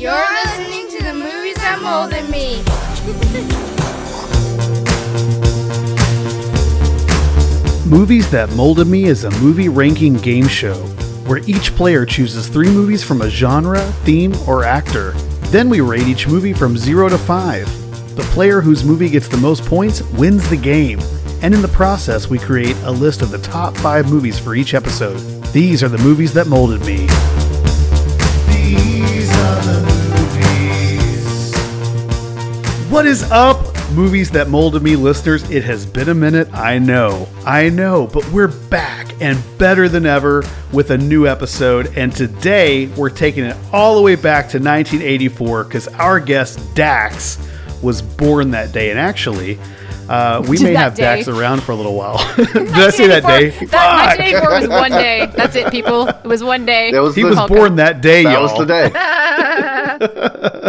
You're listening to The Movies That Molded Me. Movies That Molded Me is a movie ranking game show where each player chooses 3 movies from a genre, theme, or actor. Then we rate each movie from 0 to 5. The player whose movie gets the most points wins the game. And in the process, we create a list of the top 5 movies for each episode. These are the movies that molded me. These are the movies. What is up, Movies That Molded Me listeners? It has been a minute, I know, but we're back and better than ever with a new episode. And today we're taking it all the way back to 1984 because our guest Dax was born that day. And actually, we may have Dax around for a little while. Did I say that day? That 1984 was one day. That's it, people. It was one day. He was born that day, y'all. That was the day.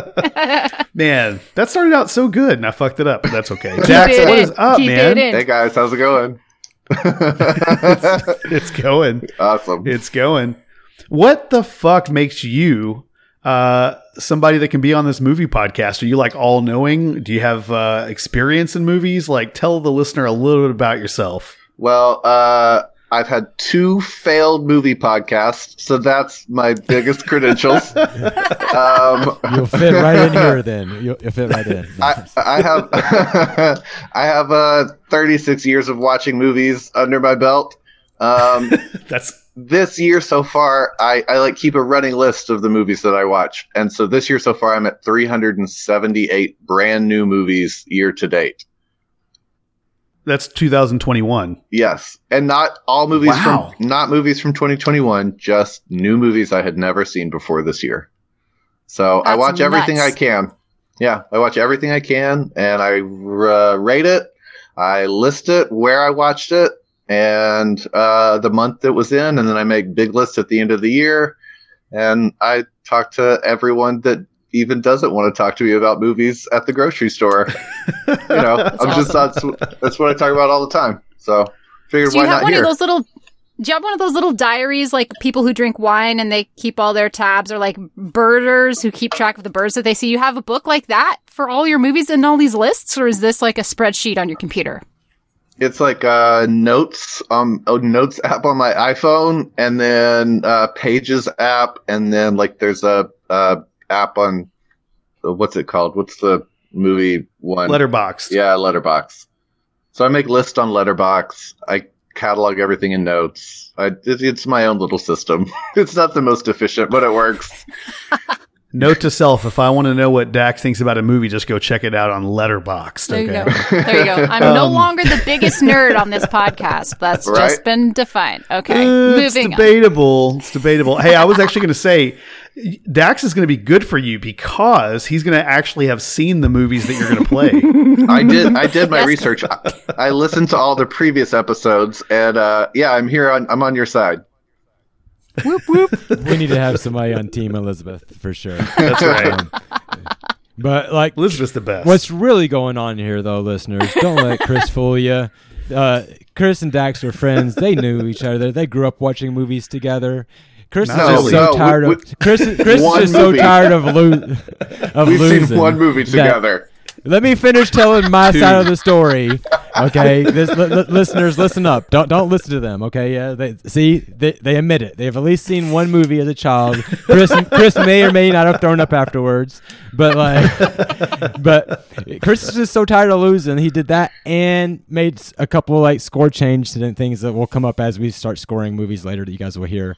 Man, that started out so good, and I fucked it up, but that's okay. Dax, what is up, man? Hey, guys. How's it going? It's going. Awesome. It's going. What the fuck makes you somebody that can be on this movie podcast? Are you like all knowing? Do you have experience in movies? Like, tell the listener a little bit about yourself. Well, I've had 2 failed movie podcasts, so that's my biggest credentials. You'll fit right in here then. You'll fit right in. I have 36 years of watching movies under my belt. That's this year so far, I like keep a running list of the movies that I watch. And so this year so far, I'm at 378 brand new movies year to date. That's 2021. Yes. And not all movies from 2021, just new movies I had never seen before this year. So that's I watch everything I can. Yeah, I watch everything I can, and I rate it. I list it where I watched it, and the month it was in, and then I make big lists at the end of the year, and I talk to everyone that even doesn't want to talk to me about movies at the grocery store. You know, that's what I talk about all the time. So figured why not here. Do you have one of those little diaries, like people who drink wine and they keep all their tabs, or like birders who keep track of the birds that they see? You have a book like that for all your movies and all these lists, or is this like a spreadsheet on your computer? It's like notes app on my iPhone, and then Pages app, and then like there's a app on what's it called? What's the movie one? Letterboxd. Yeah, Letterboxd. So I make lists on Letterboxd. I catalog everything in notes. It's my own little system. It's not the most efficient, but it works. Note to self, if I want to know what Dax thinks about a movie, just go check it out on Letterboxd. There you go. There you go. I'm no longer the biggest nerd on this podcast. That's right? Just been defined. Okay, moving on. It's debatable. Hey, I was actually going to say, Dax is going to be good for you because he's going to actually have seen the movies that you're going to play. I did my research. I listened to all the previous episodes, and I'm here. I'm on your side. Whoop whoop. We need to have somebody on Team Elizabeth for sure. That's right. But like Elizabeth's the best. What's really going on here, though, listeners? Don't let Chris fool you. Chris and Dax were friends. They knew each other. They grew up watching movies together. Chris is just so tired of losing. We've seen one movie together. Let me finish telling my side of the story, okay? Listeners, listen up. Don't listen to them, okay? Yeah, they admit it. They've at least seen one movie as a child. Chris may or may not have thrown up afterwards, but Chris is just so tired of losing. He did that and made a couple like score changes and things that will come up as we start scoring movies later that you guys will hear.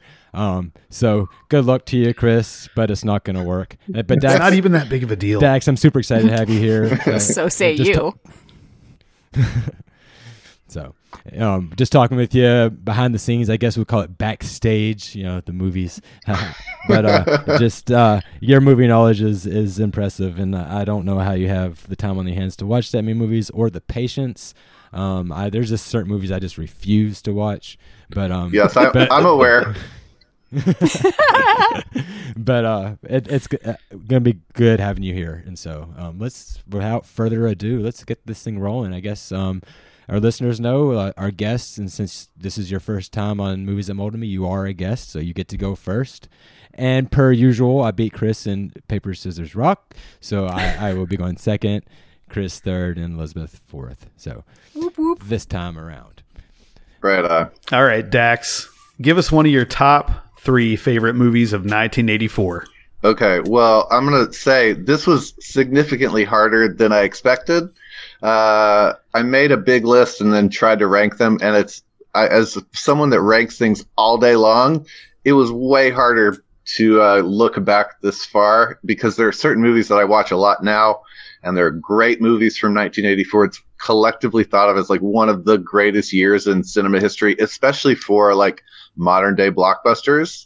So good luck to you, Chris, but it's not going to work. But Dax, it's not even that big of a deal. Dax, I'm super excited to have you here. Just talking with you behind the scenes, I guess we call it backstage, you know, at the movies. But your movie knowledge is impressive, and I don't know how you have the time on your hands to watch that many movies or the patience. There's just certain movies I just refuse to watch, but yes, I'm aware. But it's gonna be good having you here, and so without further ado, let's get this thing rolling. I guess our listeners know our guests, and since this is your first time on Movies That Molded Me, you are a guest, so you get to go first. And per usual, I beat Chris in paper, scissors, rock. So I will be going second, Chris third, and Elizabeth fourth. So whoop, whoop. This time around. Right on. All right, Dax, give us one of your top three favorite movies of 1984. Okay, well, I'm going to say this was significantly harder than I expected. I made a big list and then tried to rank them, and as someone that ranks things all day long, it was way harder to look back this far, because there are certain movies that I watch a lot now, and they're great movies from 1984. It's collectively thought of as like one of the greatest years in cinema history, especially for like modern day blockbusters.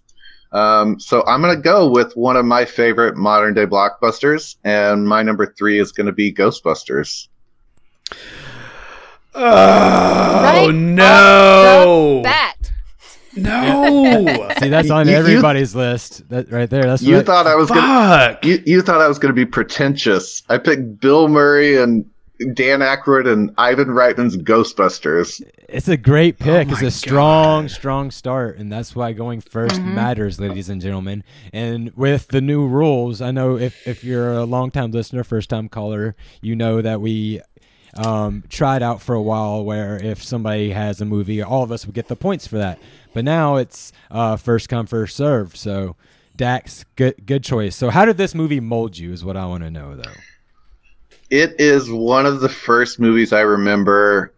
So I'm going to go with one of my favorite modern day blockbusters, and my number three is going to be Ghostbusters. Oh, right no. No. See, that's on everybody's list. That right there. That's you thought I was gonna, you thought I was going to be pretentious. I picked Bill Murray and Dan Aykroyd and Ivan Reitman's Ghostbusters. It's a great pick. It's a strong start, and that's why going first matters, ladies and gentlemen. And with the new rules, I know if you're a longtime listener, first-time caller, you know that we tried out for a while where if somebody has a movie, all of us would get the points for that. But now it's first come, first served. So, Dax, good choice. So how did this movie mold you is what I want to know, though. It is one of the first movies I remember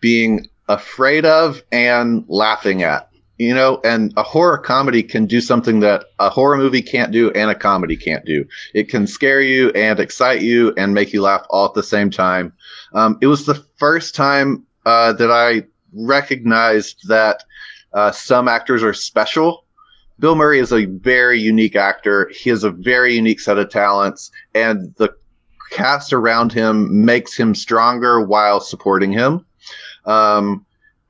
being afraid of and laughing at, you know, and a horror comedy can do something that a horror movie can't do and a comedy can't do. It can scare you and excite you and make you laugh all at the same time. It was the first time that I recognized that some actors are special. Bill Murray is a very unique actor. He has a very unique set of talents, and the cast around him makes him stronger while supporting him.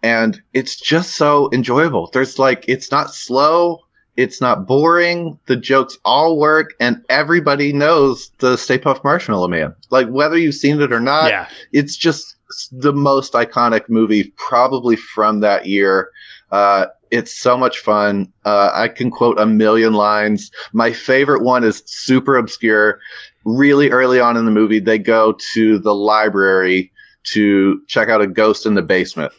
And it's just so enjoyable. There's like, it's not slow. It's not boring. The jokes all work, and everybody knows the Stay Puft Marshmallow Man. Like, whether you've seen it or not, It's just the most iconic movie probably from that year. It's so much fun. I can quote a million lines. My favorite one is super obscure. Really early on in the movie, they go to the library to check out a ghost in the basement.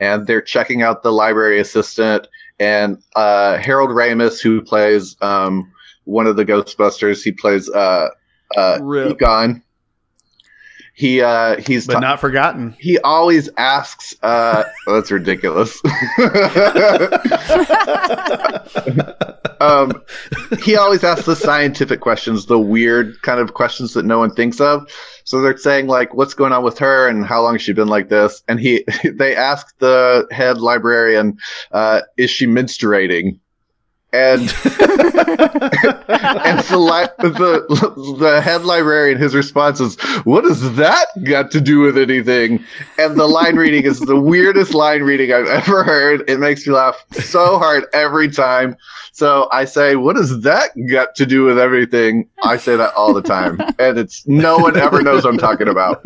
And they're checking out the library assistant. And Harold Ramis, who plays one of the Ghostbusters, he plays Egon. He's but not forgotten. He always asks. That's ridiculous. He always asks the scientific questions, the weird kind of questions that no one thinks of. So they're saying like, "What's going on with her? And how long has she been like this?" And they ask the head librarian, "Is she menstruating?" And, and the head librarian, his response is, "What has that got to do with anything?" And the line reading is the weirdest line reading I've ever heard. It makes me laugh so hard every time. So I say, "What has that got to do with everything?" I say that all the time. And it's no one ever knows what I'm talking about.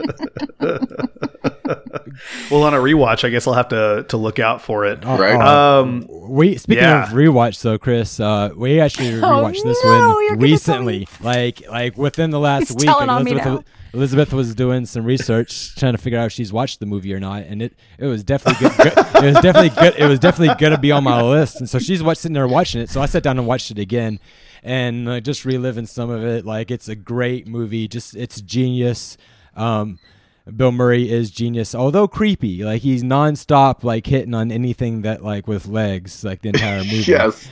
Well, on a rewatch, I guess I'll have to look out for it. Right. Speaking of rewatch, though, Chris, we actually rewatched this one recently. Like within the last week, Elizabeth was doing some research trying to figure out if she's watched the movie or not, and it was definitely good. It was definitely going to be on my list, and so she's sitting there watching it. So I sat down and watched it again, and just reliving some of it. Like, it's a great movie. Just, it's genius. Bill Murray is genius, although creepy. Like, he's nonstop, like, hitting on anything that, like, with legs, like the entire movie. Yes.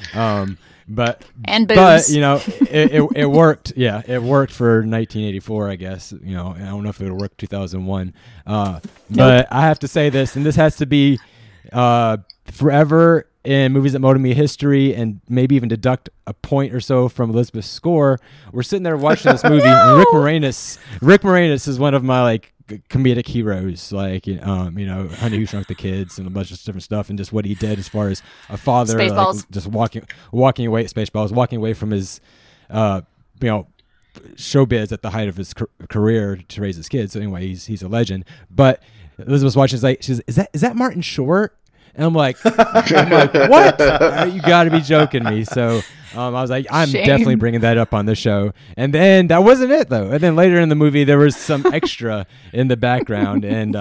But you know, it worked. Yeah, it worked for 1984, I guess. You know, I don't know if it'll work 2001. But I have to say this, and this has to be forever in movies that molded me history, and maybe even deduct a point or so from Elizabeth's score. We're sitting there watching this movie. No! Rick Moranis is one of my, like, comedic heroes, like, you know, Honey Who Shrunk the Kids and a bunch of different stuff, and just what he did as far as a father, like, just walking away at Spaceballs, walking away from his, you know, showbiz at the height of his career to raise his kids. So anyway, he's a legend. But Elizabeth's watching, is like, she's, is that Martin Short? And I'm like, what? You got to be joking me. So I was like, I'm definitely bringing that up on the show. And then that wasn't it, though. And then later in the movie, there was some extra in the background. And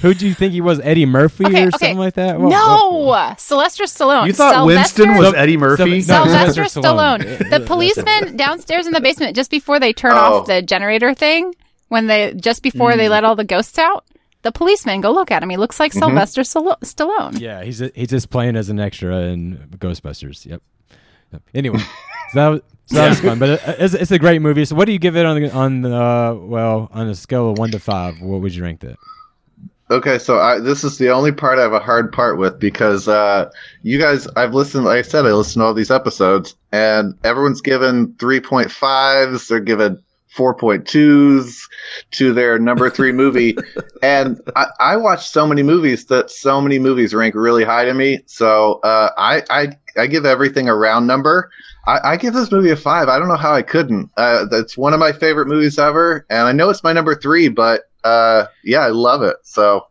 who do you think he was? Eddie Murphy or something like that? Whoa, no, whoa. Sylvester Stallone. You thought Winston was Eddie Murphy? Sylvester Stallone. The policeman downstairs in the basement just before they turn off the generator thing, just before they let all the ghosts out. The policeman, go look at him. He looks like Sylvester Stallone. Yeah, he's just playing as an extra in Ghostbusters. Yep. Anyway, so that was fun, but it's a great movie. So, what do you give it on a scale of 1 to 5? What would you rank that? Okay, so this is the only part I have a hard part with because you guys, I listened to all these episodes, and everyone's given 3.5s. They're given 4.2s to their number 3 movie. And I watched so many movies that so many movies rank really high to me. So I give everything a round number. I give this movie a 5. I don't know how I couldn't. That's one of my favorite movies ever. And I know it's my number 3, but I love it. So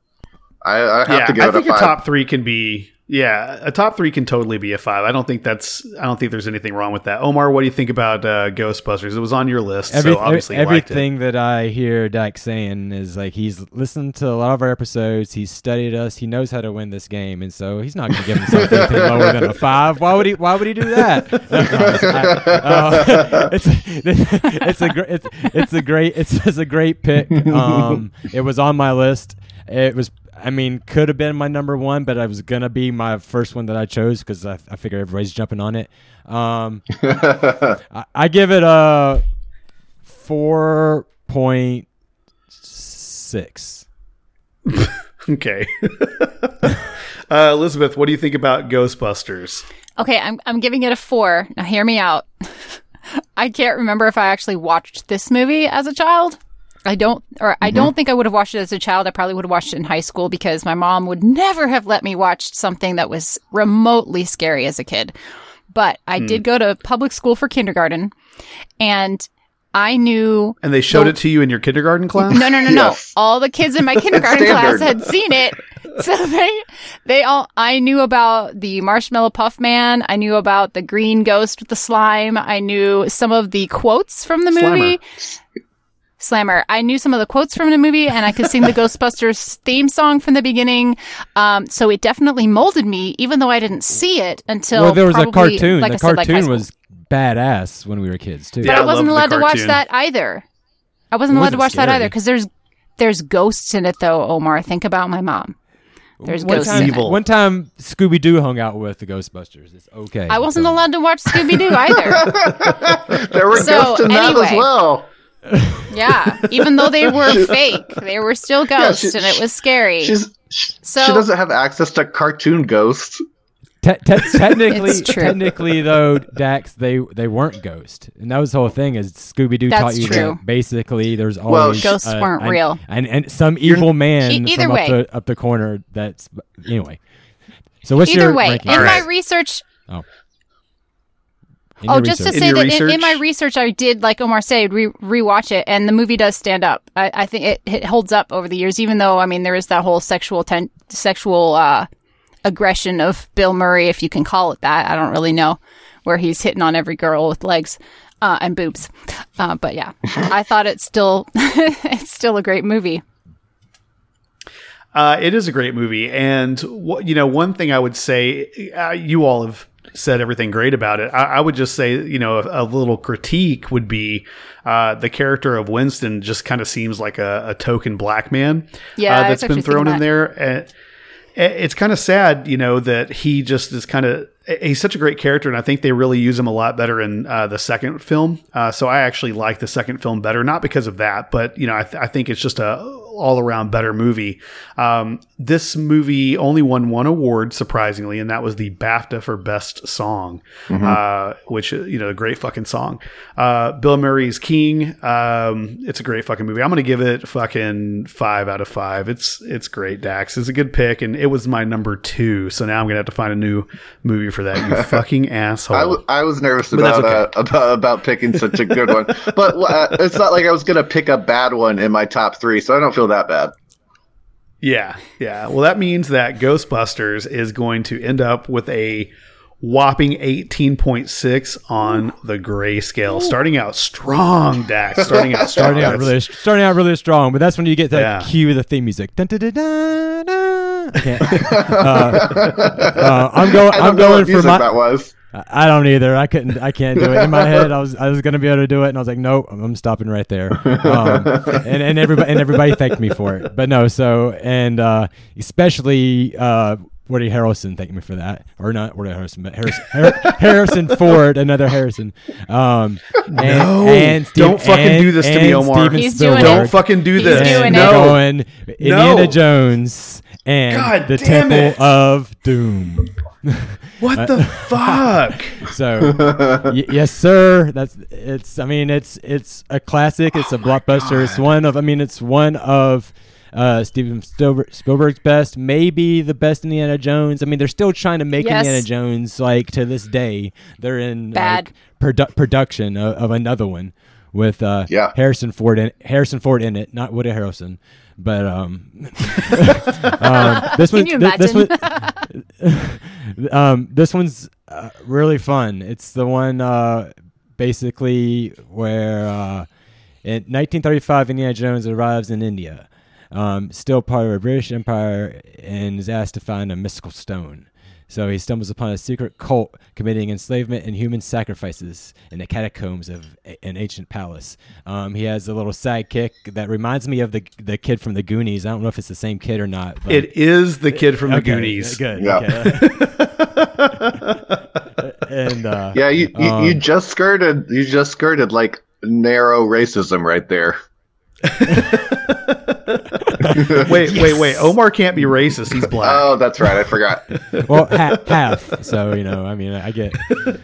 I have to give it a 5. I think a top 3 can be... Yeah, a top 3 can totally be a 5. I don't think there's anything wrong with that. Omar, what do you think about Ghostbusters? It was on your list, so obviously you liked it. Everything that I hear Dyke saying is like he's listened to a lot of our episodes. He's studied us. He knows how to win this game, and so he's not going to give himself anything lower than a 5. Why would he do that? It's a great pick. It was on my list. It was. I mean, could have been my number 1, but I was going to be my first one that I chose because I figure everybody's jumping on it. I give it a 4.6. Okay. Elizabeth, what do you think about Ghostbusters? Okay, I'm giving it a 4. Now hear me out. I can't remember if I actually watched this movie as a child. I don't think I would have watched it as a child. I probably would have watched it in high school because my mom would never have let me watch something that was remotely scary as a kid. But I did go to public school for kindergarten, and I knew... And they showed it to you in your kindergarten class? No. Yes. All the kids in my kindergarten class had seen it. So I knew about the Marshmallow Puff Man. I knew about the green ghost with the slime. I knew some of the quotes from the movie. Slammer. I knew some of the quotes from the movie, and I could sing the Ghostbusters theme song from the beginning. So it definitely molded me, even though I didn't see it until. Well, there was probably, a cartoon. Like the cartoon was badass when we were kids too. Yeah, but I wasn't allowed to watch that either. Because there's ghosts in it though. Omar, think about my mom. There's ghosts in it. One time, Scooby-Doo hung out with the Ghostbusters. It's okay. I wasn't allowed to watch Scooby-Doo either. There were ghosts in that as well. Yeah, even though they were fake, they were still ghosts, and it was scary. She doesn't have access to cartoon ghosts. Technically, though, Dax, they weren't ghosts, and that was the whole thing. Is Scooby-Doo taught you that basically there's always ghosts weren't real, and some evil man from up the corner. That's anyway. So what's your ranking? In my research. Oh. Just to say that in my research, I did, like Omar said, rewatch it, and the movie does stand up. I think it holds up over the years, even though, I mean, there is that whole sexual aggression of Bill Murray, if you can call it that. I don't really know, where he's hitting on every girl with legs and boobs. But yeah, I thought it's still a great movie. It is a great movie, and one thing I would say, you all have said everything great about it. I would just say, a little critique would be the character of Winston just kind of seems like a token black man that's been thrown in there. And it's kind of sad, that he just is he's such a great character, and I think they really use him a lot better in the second film. So I actually like the second film better, not because of that, but I think it's just a all around better movie. This movie only won one award, surprisingly, and that was the BAFTA for Best Song, which a great fucking song. Bill Murray's King. It's a great fucking movie. I'm going to give it fucking 5 out of 5. It's great, Dax. It's a good pick, and it was my number 2. So now I'm going to have to find a new movie for that. You fucking asshole. I was nervous about picking such a good one, but it's not like I was going to pick a bad one in my top 3, so I don't feel that bad. Yeah. Well, that means that Ghostbusters is going to end up with a whopping 18.6 on the gray scale. Starting out strong, Dax. Starting out really strong. But that's when you get that cue of the theme music. Dun, dun, dun, dun, dun. I'm going for my. I don't either. I can't do it in my head. I was going to be able to do it, and I was like, nope, I'm stopping right there. And everybody thanked me for it. But no, especially Woody Harrelson thanked me for that, or not Woody Harrelson, but Harrison Ford, another Harrison. Don't fucking do this to me, Omar. Indiana Jones and the Temple of Doom. What the fuck? So, yes, sir. It's a classic. It's a blockbuster. God. It's one of Steven Spielberg's best, maybe the best Indiana Jones. I mean, they're still trying to make Indiana Jones, like, to this day. They're in production of another one with Harrison Ford in it, not Woody Harrelson. But this one, this one's really fun. It's the one basically where in 1935 Indiana Jones arrives in India. Still part of the British Empire, and is asked to find a mystical stone. So he stumbles upon a secret cult committing enslavement and human sacrifices in the catacombs of an ancient palace. He has a little sidekick that reminds me of the kid from the Goonies. I don't know if it's the same kid or not. But it is the kid from the Goonies. Good. Yeah. Okay. And you just skirted like narrow racism right there. Wait! Omar can't be racist. He's black. Oh, that's right. I forgot. Well, half. So I get.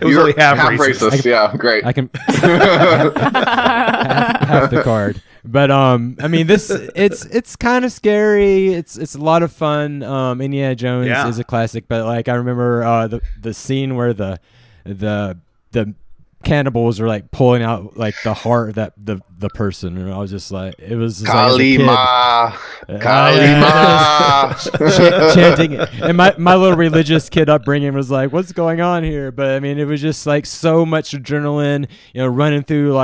You're only half racist. Great. I can half the card. But it's kind of scary. It's a lot of fun. Indiana Jones is a classic. But like I remember the scene where the cannibals are like pulling out like the heart of that the person, and I was just like, it was just Kalima, like, Kalima, chanting it. And my little religious kid upbringing was like, what's going on here? But I mean, it was just like so much adrenaline, running through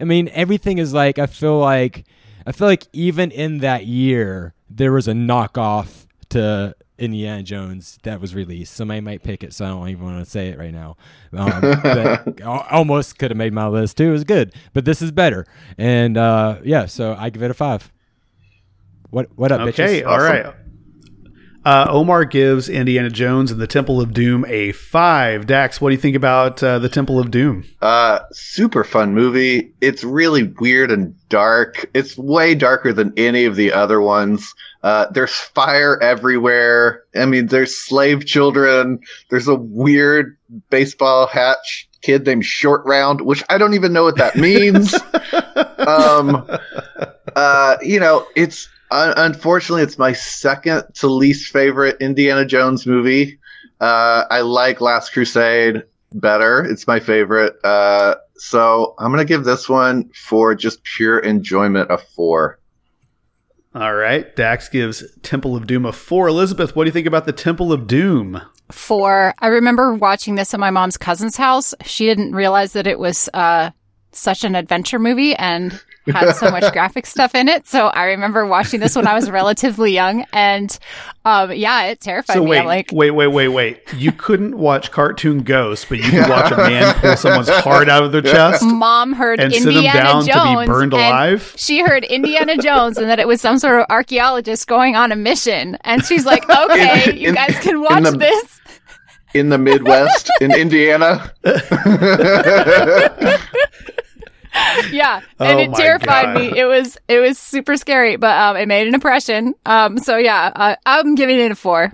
everything is like, I feel like even in that year there was a knockoff to Indiana Jones that was released. Somebody might pick it, so I don't even want to say it right now. But almost could have made my list too. It was good, but this is better. And so I give it a 5. What up, okay, bitches? All awesome. Right. Omar gives Indiana Jones and the Temple of Doom a 5. Dax, what do you think about the Temple of Doom? Super fun movie. It's really weird and dark. It's way darker than any of the other ones. There's fire everywhere. I mean, there's slave children. There's a weird baseball hat kid named Short Round, which I don't even know what that means. It's... Unfortunately, it's my second to least favorite Indiana Jones movie. I like Last Crusade better. It's my favorite. So I'm going to give this one, for just pure enjoyment, a 4. All right. Dax gives Temple of Doom a 4. Elizabeth, what do you think about the Temple of Doom? 4. I remember watching this at my mom's cousin's house. She didn't realize that it was such an adventure movie and had so much graphic stuff in it. So I remember watching this when I was relatively young, and it terrified me. I'm like, wait. You couldn't watch cartoon ghosts, but you could watch a man pull someone's heart out of their chest. Mom heard and Indiana sit him down Jones to be burned alive. She heard Indiana Jones and that it was some sort of archaeologist going on a mission. And she's like, okay, you guys can watch this. In the Midwest, in Indiana. And it terrified me. It was super scary, but it made an impression. I'm giving it a 4.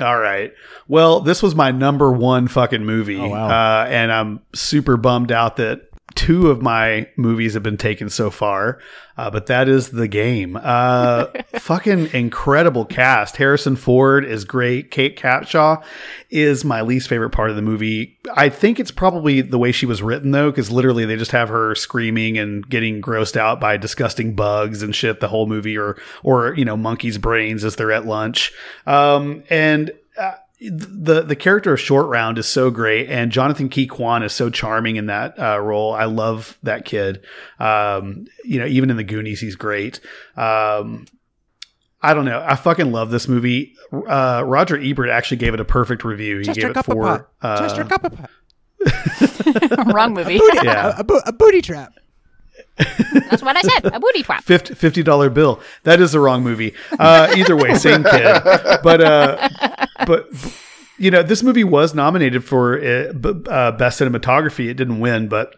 All right. Well, this was my number 1 fucking movie. Oh, wow. And I'm super bummed out that two of my movies have been taken so far, but that is The Game. Fucking incredible cast. Harrison Ford is great. Kate Capshaw is my least favorite part of the movie. I think it's probably the way she was written, though, because literally they just have her screaming and getting grossed out by disgusting bugs and shit the whole movie, or you know, monkeys' brains as they're at lunch. The character of Short Round is so great, and Jonathan Key Kwan is so charming in that role. I love that kid. You know, even in the Goonies, he's great. I don't know. I fucking love this movie. Roger Ebert actually gave it a perfect review. He gave it 4. Chester Copperpot. Wrong movie. Yeah. A booty trap. That's what I said. A booty trap. $50 bill. That is the wrong movie. Either way, same kid. But you know, this movie was nominated for best cinematography. It didn't win, but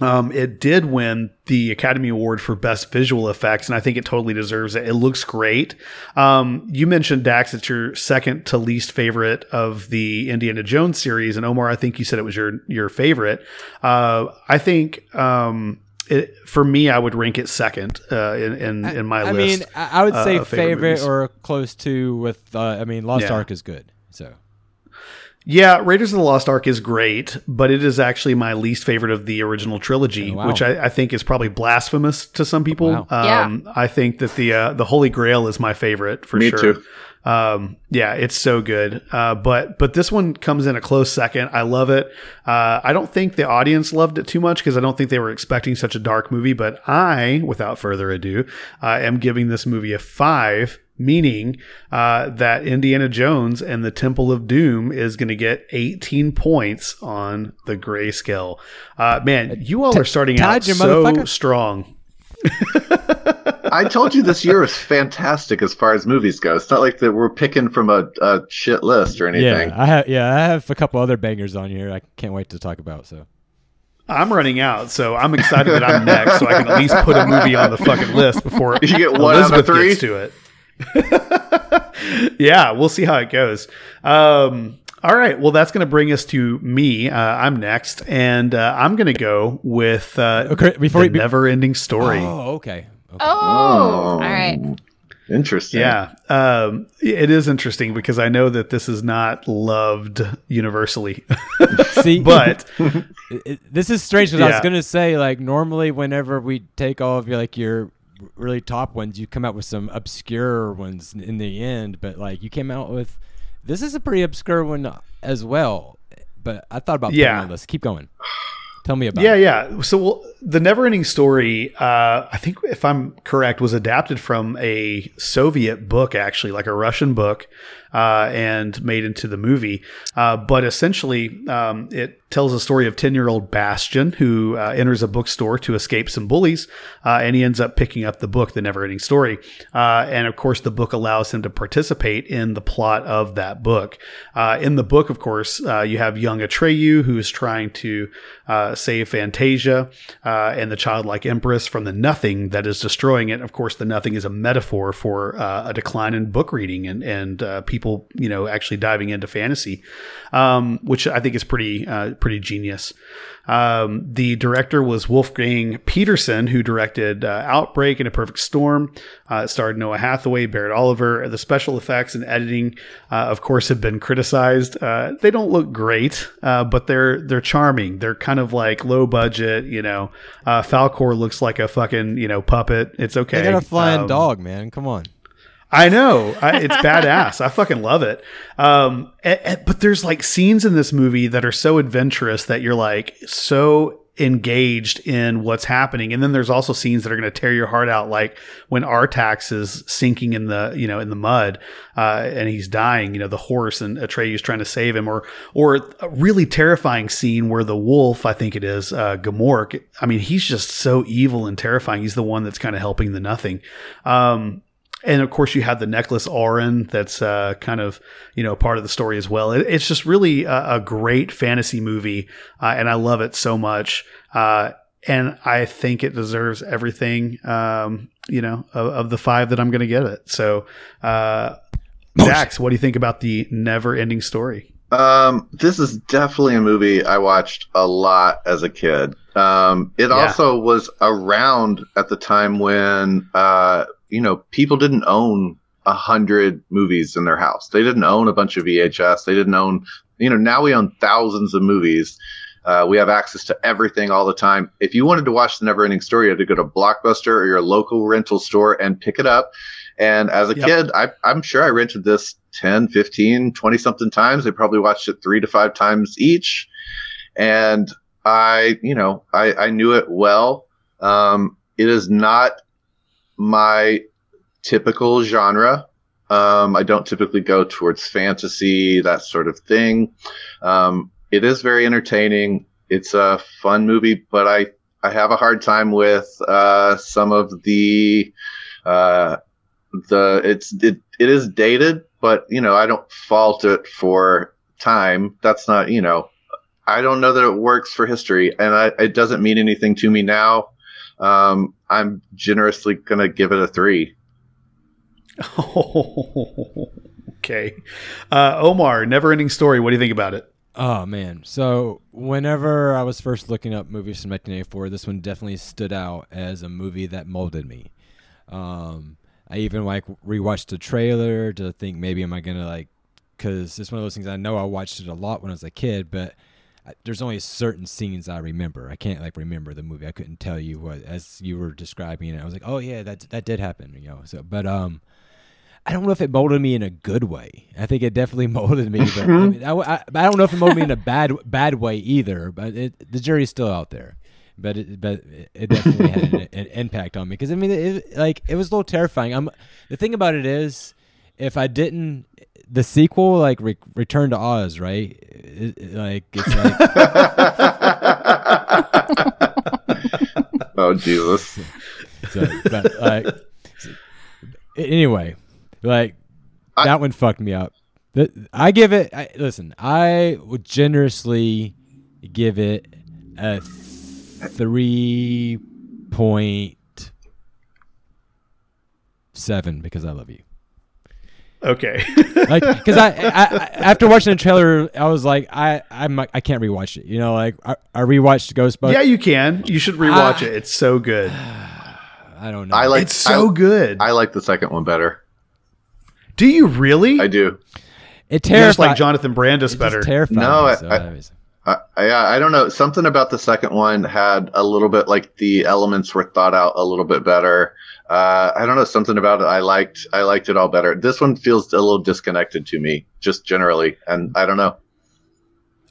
it did win the Academy Award for Best Visual Effects, and I think it totally deserves it. It looks great. You mentioned, Dax, it's your second to least favorite of the Indiana Jones series, and Omar, I think you said it was your favorite. I think. For me, I would rank it second in my list. I mean, I would say favorite or close to with, I mean, Lost Ark is good. So, yeah, Raiders of the Lost Ark is great, but it is actually my least favorite of the original trilogy, which I think is probably blasphemous to some people. Wow. I think that the Holy Grail is my favorite for sure. Me too. Yeah, it's so good. But this one comes in a close second. I love it. I don't think the audience loved it too much because I don't think they were expecting such a dark movie, but I, without further ado, am giving this movie a 5, meaning, that Indiana Jones and the Temple of Doom is going to get 18 points on the grayscale. Man, you all are starting out so strong. I told you this year is fantastic as far as movies go. It's not like that we're picking from a shit list or anything. I have a couple other bangers on here I can't wait to talk about. So I'm running out, so I'm excited that I'm next, so I can at least put a movie on the fucking list before you get one Elizabeth out of 3 gets to it. Yeah, we'll see how it goes. All right. Well, that's going to bring us to me. I'm next, and I'm going to go with the Never-Ending Story. Oh, okay. Oh, all right. Interesting. Yeah. It is interesting because I know that this is not loved universally. See, but this is strange because I was going to say, like, normally whenever we take all of your really top ones, you come out with some obscure ones in the end, but like you came out with. This is a pretty obscure one as well, but I thought about putting it on the list. Keep going. Tell me about it. Yeah. So the Never-Ending Story, I think if I'm correct, was adapted from a Soviet book, actually, like a Russian book, and made into the movie. But essentially, it tells the story of 10-year-old Bastian, who enters a bookstore to escape some bullies, and he ends up picking up the book, The Never-Ending Story. And of course, the book allows him to participate in the plot of that book. In the book, of course, you have young Atreyu, who is trying to save Fantasia and the childlike empress from the nothing that is destroying it. Of course, the nothing is a metaphor for a decline in book reading and people, you know, actually diving into fantasy, which I think is pretty genius. The director was Wolfgang Peterson, who directed Outbreak and A Perfect Storm. It starred Noah Hathaway, Barrett Oliver. The special effects and editing, of course, have been criticized. They don't look great, but they're charming. They're kind of like low budget, you know. Falcor looks like a fucking, you know, puppet. It's okay. They got a flying dog, man. Come on. I know. It's badass. I fucking love it. But there's like scenes in this movie that are so adventurous that you're like so engaged in what's happening. And then there's also scenes that are going to tear your heart out. Like when Artax is sinking in the mud, and he's dying, you know, the horse and Atreyu's trying to save him, or a really terrifying scene where the wolf, I think it is, Gamork. I mean, he's just so evil and terrifying. He's the one that's kind of helping the nothing. And of course, you have the necklace Auron that's kind of, you know, part of the story as well. It's just really a great fantasy movie, and I love it so much. And I think it deserves everything, you know, of the 5 that I'm going to give it. So, Dax, what do you think about The Never-Ending Story? This is definitely a movie I watched a lot as a kid. It also was around at the time when, people didn't own 100 movies in their house. They didn't own a bunch of VHS. They didn't own, now we own thousands of movies. We have access to everything all the time. If you wanted to watch The Neverending Story, you had to go to Blockbuster or your local rental store and pick it up. And as a kid, I'm sure I rented this 10, 15, 20-something times. I probably watched it 3 to 5 times each. And I knew it well. It is not my typical genre. I don't typically go towards fantasy, that sort of thing. It is very entertaining. It's a fun movie, but I have a hard time with some of the it is dated, but I don't fault it for time. That's not I don't know that it works for history, and it doesn't mean anything to me now. I'm generously gonna give it a 3. Oh, okay. Omar, Neverending Story. What do you think about it? Oh, man. So whenever I was first looking up movies from 1984, this one definitely stood out as a movie that molded me. I even rewatched the trailer to think maybe am I going to because it's one of those things I know I watched it a lot when I was a kid, but there's only certain scenes I remember. I can't remember the movie. I couldn't tell you what, as you were describing it. I was like, oh yeah, that did happen, So, but, I don't know if it molded me in a good way. I think it definitely molded me, but I don't know if it molded me in a bad way either. But the jury's still out there. But it definitely had an impact on me because it was a little terrifying. The thing about it is, if I didn't, the sequel Return to Oz, right? Oh Jesus! Anyway. That one fucked me up. I give it. I would generously give it a 3.7 because I love you. Okay. Because I after watching the trailer, I was like, I can't rewatch it. I rewatched Ghostbusters. Yeah, you can. You should rewatch it. It's so good. I don't know. It's so good. I like the second one better. Do you really? I do. It terrifies. Just like Jonathan Brandis better. No, I don't know. Something about the second one had a little bit the elements were thought out a little bit better. I don't know. Something about it. I liked it all better. This one feels a little disconnected to me, just generally, and I don't know.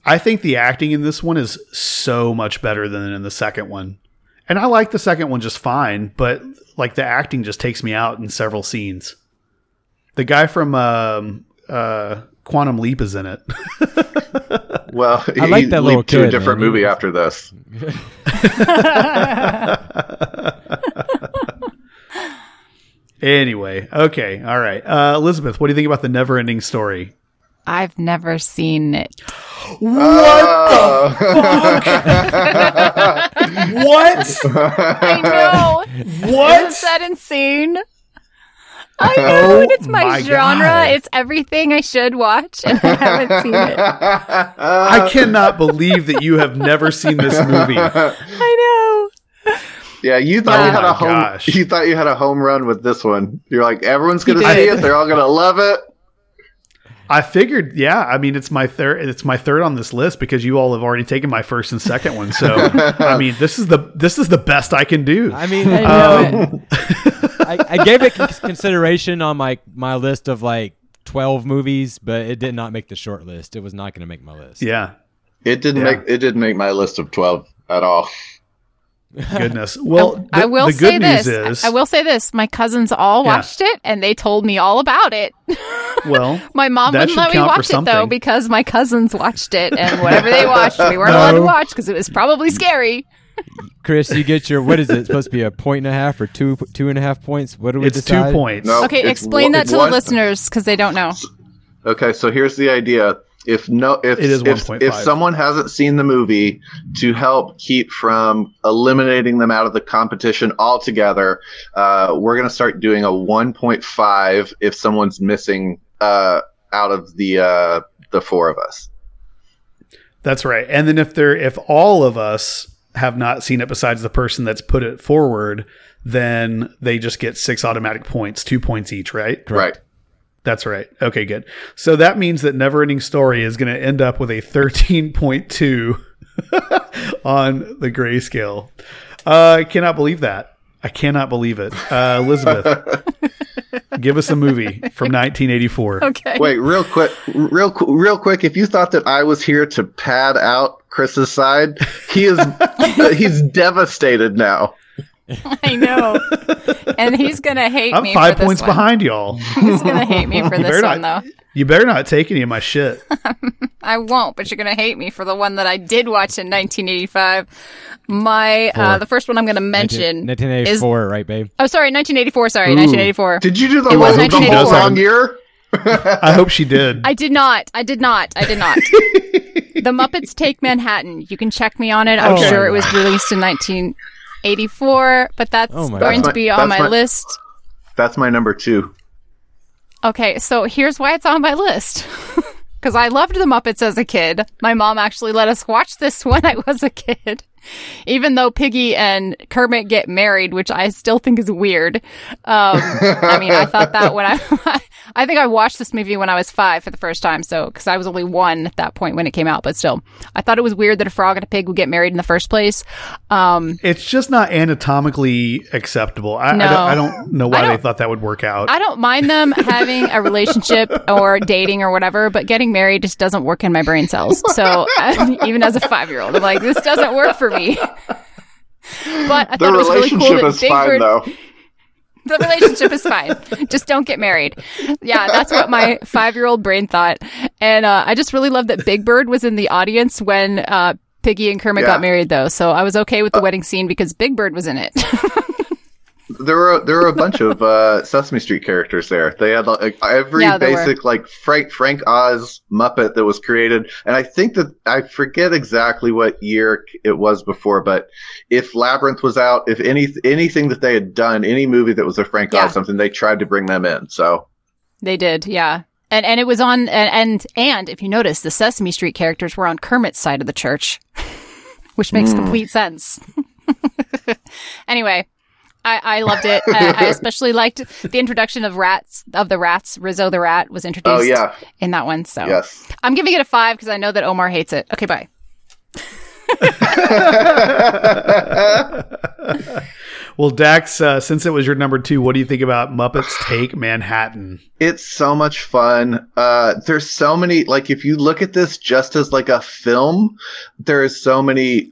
I think the acting in this one is so much better than in the second one, and I like the second one just fine, but the acting just takes me out in several scenes. The guy from Quantum Leap is in it. Well, I like that little kid, to a different movie after this. Anyway, okay, all right. Elizabeth, what do you think about The Neverending Story? I've never seen it. What the fuck? What? I know. What? Isn't that insane? I know, and it's my genre. God. It's everything I should watch, and I haven't seen it. I cannot believe that you have never seen this movie. I know. Yeah, you thought you had a home run with this one. You're like, everyone's going to see it. They're all going to love it. I figured, yeah. I mean, it's my third on this list because you all have already taken my first and second one. So, I mean, this is the best I can do. I mean, I know it. I gave it consideration on my list of 12 movies, but it did not make the short list. It was not going to make my list. Yeah, it didn't make my list of 12 at all. Goodness. Well, I will the say good this. News is, I will say this. My cousins all watched it, and they told me all about it. Well, my mom wouldn't let me watch it though because my cousins watched it, and whatever they watched, we weren't allowed to watch because it was probably scary. Chris, you get your, what is it? It's supposed to be a 1.5 or 2.5 points? What do we decide? It's 2 points. No, okay, explain that to the listeners because they don't know. Okay, so here's the idea. If someone hasn't seen the movie, to help keep from eliminating them out of the competition altogether, we're going to start doing a 1.5 if someone's missing out of the the four of us. That's right. And then if all of us have not seen it besides the person that's put it forward, then they just get 6 automatic points, 2 points each, right? Correct. Right. That's right. Okay, good. So that means that Neverending Story is going to end up with a 13.2 on the grayscale. I cannot believe that. I cannot believe it. Elizabeth, give us a movie from 1984. Okay. Wait, real quick. If you thought that I was here to pad out Chris's side, he's devastated now. I know. And he's going to hate me for this one. I'm 5 points behind y'all. He's going to hate me for this one, though. You better not take any of my shit. I won't, but you're going to hate me for the one that I did watch in 1985. The first one I'm going to mention 1984, right, babe? Oh, sorry, 1984. Sorry, 1984. Did you do the wrong year? I hope she did. I did not. The Muppets Take Manhattan. You can check me on it. I'm sure it was released in 1984, but that's going to be on my list. That's my number 2. Okay, so here's why it's on my list. Because I loved the Muppets as a kid. My mom actually let us watch this when I was a kid. Even though Piggy and Kermit get married, which I still think is weird. I mean, I thought that when I think I watched this movie when I was 5 for the first time. So, because I was only 1 at that point when it came out, but still, I thought it was weird that a frog and a pig would get married in the first place. It's just not anatomically acceptable. I don't know why they thought that would work out. I don't mind them having a relationship or dating or whatever, but getting married just doesn't work in my brain cells. So, even as a 5-year-old, I'm like, this doesn't work for me. But I thought it was really cool that Big Bird... The relationship is fine. Just don't get married. Yeah, that's what my 5-year-old brain thought. And I just really loved that Big Bird was in the audience when Piggy and Kermit got married, though. So I was okay with the wedding scene because Big Bird was in it. There were a bunch of Sesame Street characters there. They had Frank Oz Muppet that was created. And I think that I forget exactly what year it was before, but if Labyrinth was out, if anything that they had done, any movie that was a Frank Oz something, they tried to bring them in. So they did, yeah. And it was on and if you notice, the Sesame Street characters were on Kermit's side of the church, which makes complete sense. Anyway. I loved it. I especially liked the introduction of the rats. Rizzo the rat was introduced in that one. So I'm giving it a 5 because I know that Omar hates it. Okay, bye. Well, Dax, since it was your number 2, what do you think about Muppets Take Manhattan? It's so much fun. There's so many, like, if you look at this just as like a film, there's so many,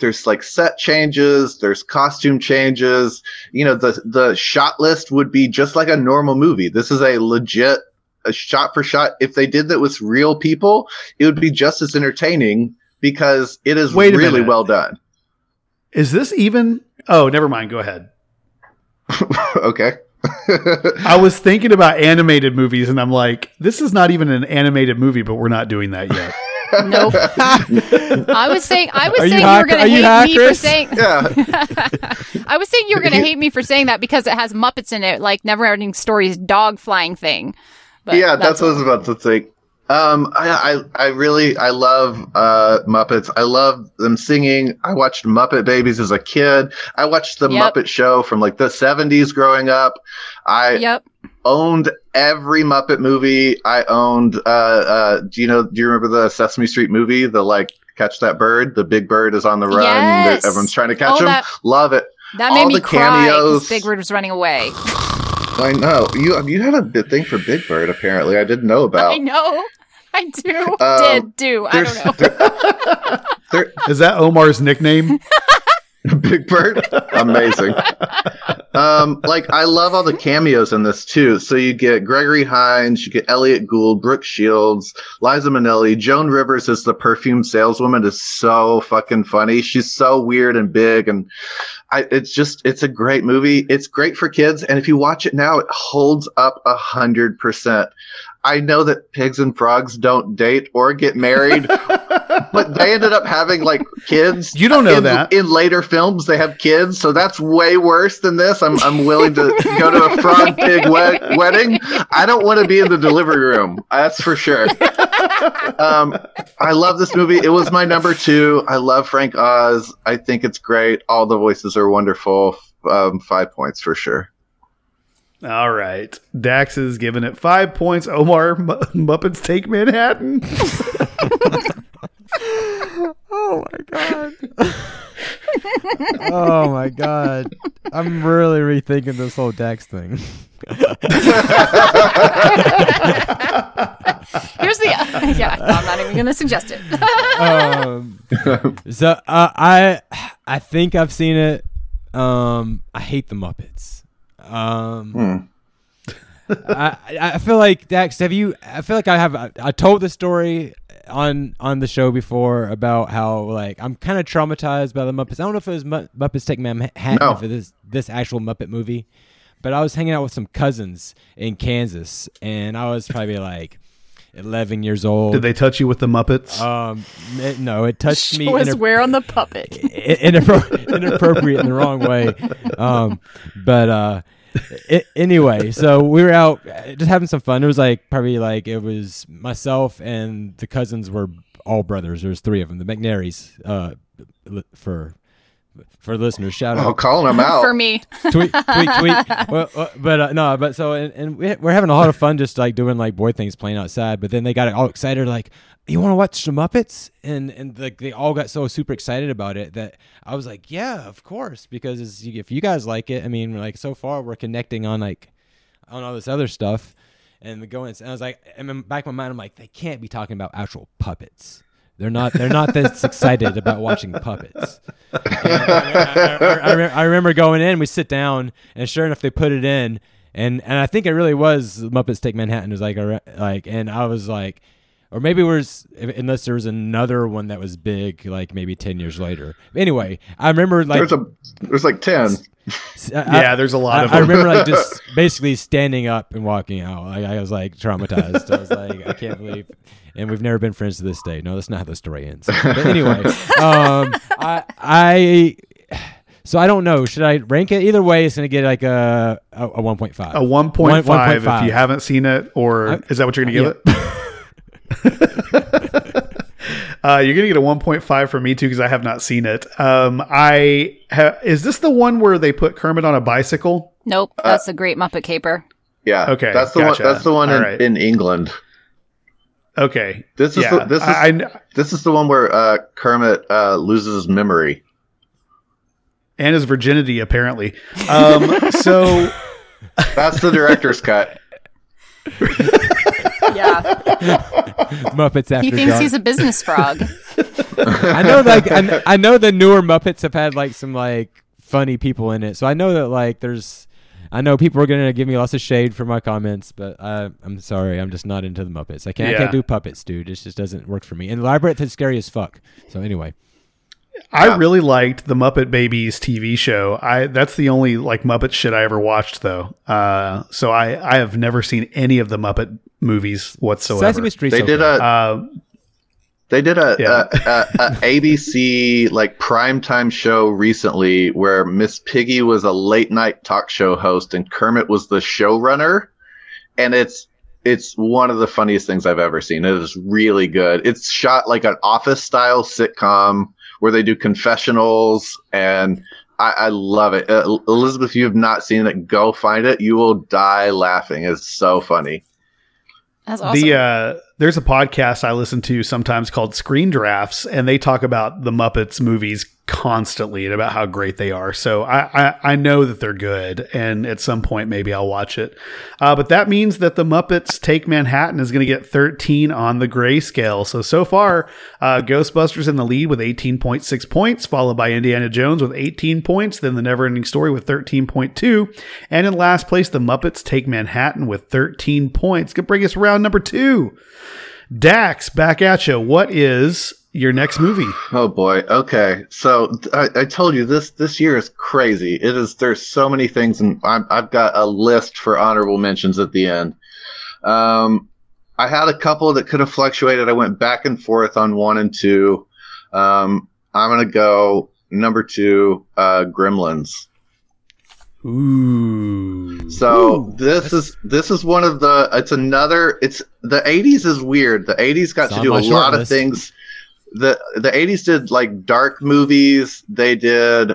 there's like set changes, there's costume changes, you know, the shot list would be just like a normal movie. This is a legit shot for shot. If they did that with real people, it would be just as entertaining because it is really well done. Is this even... Oh, never mind. Go ahead. Okay. I was thinking about animated movies, and I'm like, this is not even an animated movie, but we're not doing that yet. Nope. I was saying you were going to hate me for saying that because it has Muppets in it, like Neverending Story's dog flying thing. But yeah, that's what I was about to think. I love Muppets. I love them singing. I watched Muppet Babies as a kid. I watched the Muppet Show from like the 70s growing up. I owned every Muppet movie. I owned do you remember the Sesame Street movie? The like Catch That Bird, the Big Bird is on the run. Yes. Everyone's trying to catch him. Love it. That made me cry because Big Bird was running away. I know. You had a big thing for Big Bird, apparently. I didn't know about. I know. I do. I don't know. Is that Omar's nickname? Big Bird? Amazing. I love all the cameos in this, too. So you get Gregory Hines, you get Elliot Gould, Brooke Shields, Liza Minnelli. Joan Rivers as the perfume saleswoman is so fucking funny. She's so weird and big. And it's a great movie. It's great for kids. And if you watch it now, it holds up 100%. I know that pigs and frogs don't date or get married, But they ended up having like kids. You don't know that in later films they have kids, so that's way worse than this. I'm willing to go to a frog pig wedding. I don't want to be in the delivery room. That's for sure. I love this movie. It was my number 2. I love Frank Oz. I think it's great. All the voices are wonderful. 5 points for sure. All right. Dax is giving it 5 points. Omar, Muppets Take Manhattan. Oh, my God. Oh, my God. I'm really rethinking this whole Dax thing. Here's the yeah, I'm not even gonna suggest it. I think I've seen it. I hate the Muppets. I feel like Dax, have you? I feel like I have. I told the story on the show before about how like I'm kind of traumatized by the Muppets. I don't know if it was Muppets Take Manhattan or this actual Muppet movie, but I was hanging out with some cousins in Kansas, and I was probably like 11 years old. Did they touch you with the Muppets? No, it touched me. Was wear on the puppet. Inappropriate in the wrong way. Anyway, so we were out just having some fun. It was like probably like it was myself and the cousins were all brothers. There's 3 of them, the McNairys. For listeners, shout out. Oh, calling them out for me. Tweet. We're having a lot of fun, just like doing like boy things, playing outside. But then they got all excited, like, "You want to watch the Muppets?" And like they all got so super excited about it that I was like, "Yeah, of course," because if you guys like it, I mean, like so far we're connecting on like on all this other stuff, and I was like, and in the back of my mind, I'm like, they can't be talking about actual puppets. They're not this excited about watching puppets. I remember going in. We sit down, and sure enough, they put it in, and I think it really was Muppets Take Manhattan. It was like, and I was like, or maybe unless there was another one that was big, like maybe 10 years later. Anyway, I remember like there's like 10. There's a lot of them. I remember like just basically standing up and walking out. I was like traumatized. I was like, I can't believe. And we've never been friends to this day. No, that's not how the story ends. But anyway, I don't know. Should I rank it? Either way, it's going to get like a 1.5. A 1.5 if you haven't seen it, or is that what you're going to give it? You're going to get a 1.5 for me too because I have not seen it. Is this the one where they put Kermit on a bicycle? Nope, that's a Great Muppet Caper. Yeah, okay, that's the gotcha. One. That's the one in England. Okay. This is the one where Kermit loses his memory and his virginity, apparently. So that's the director's cut. Yeah. Muppets After Dark. He thinks he's a business frog. I know the newer Muppets have had like some like funny people in it, so I know that like I know people are going to give me lots of shade for my comments, but I'm sorry. I'm just not into the Muppets. I can't do puppets, dude. It just doesn't work for me. And Labyrinth is scary as fuck. So anyway. I really liked the Muppet Babies TV show. That's the only like Muppet shit I ever watched, though. So I have never seen any of the Muppet movies whatsoever. Sesame Street. They did a ABC like primetime show recently where Miss Piggy was a late night talk show host and Kermit was the showrunner, and it's one of the funniest things I've ever seen. It is really good. It's shot like an office style sitcom where they do confessionals, and I love it. Elizabeth, if you have not seen it, go find it. You will die laughing. It's so funny. That's awesome. There's a podcast I listen to sometimes called Screen Drafts, and they talk about the Muppets movies constantly and about how great they are. So I know that they're good, and at some point maybe I'll watch it. But that means that the Muppets Take Manhattan is going to get 13 on the grayscale. So far, Ghostbusters in the lead with 18.6 points, followed by Indiana Jones with 18 points, then The NeverEnding Story with 13.2, and in last place, the Muppets Take Manhattan with 13 points. Could bring us round number 2. Dax, back at you. What is your next movie? Oh boy. Okay. So I told you this year is crazy. There's so many things, and I've got a list for honorable mentions at the end. I had a couple that could have fluctuated. I went back and forth on one and two. I'm going to go number two, Gremlins. Ooh. So this is one of the, it's the 80s is weird. The 80s got to do a lot of things. The 80s did like dark movies. They did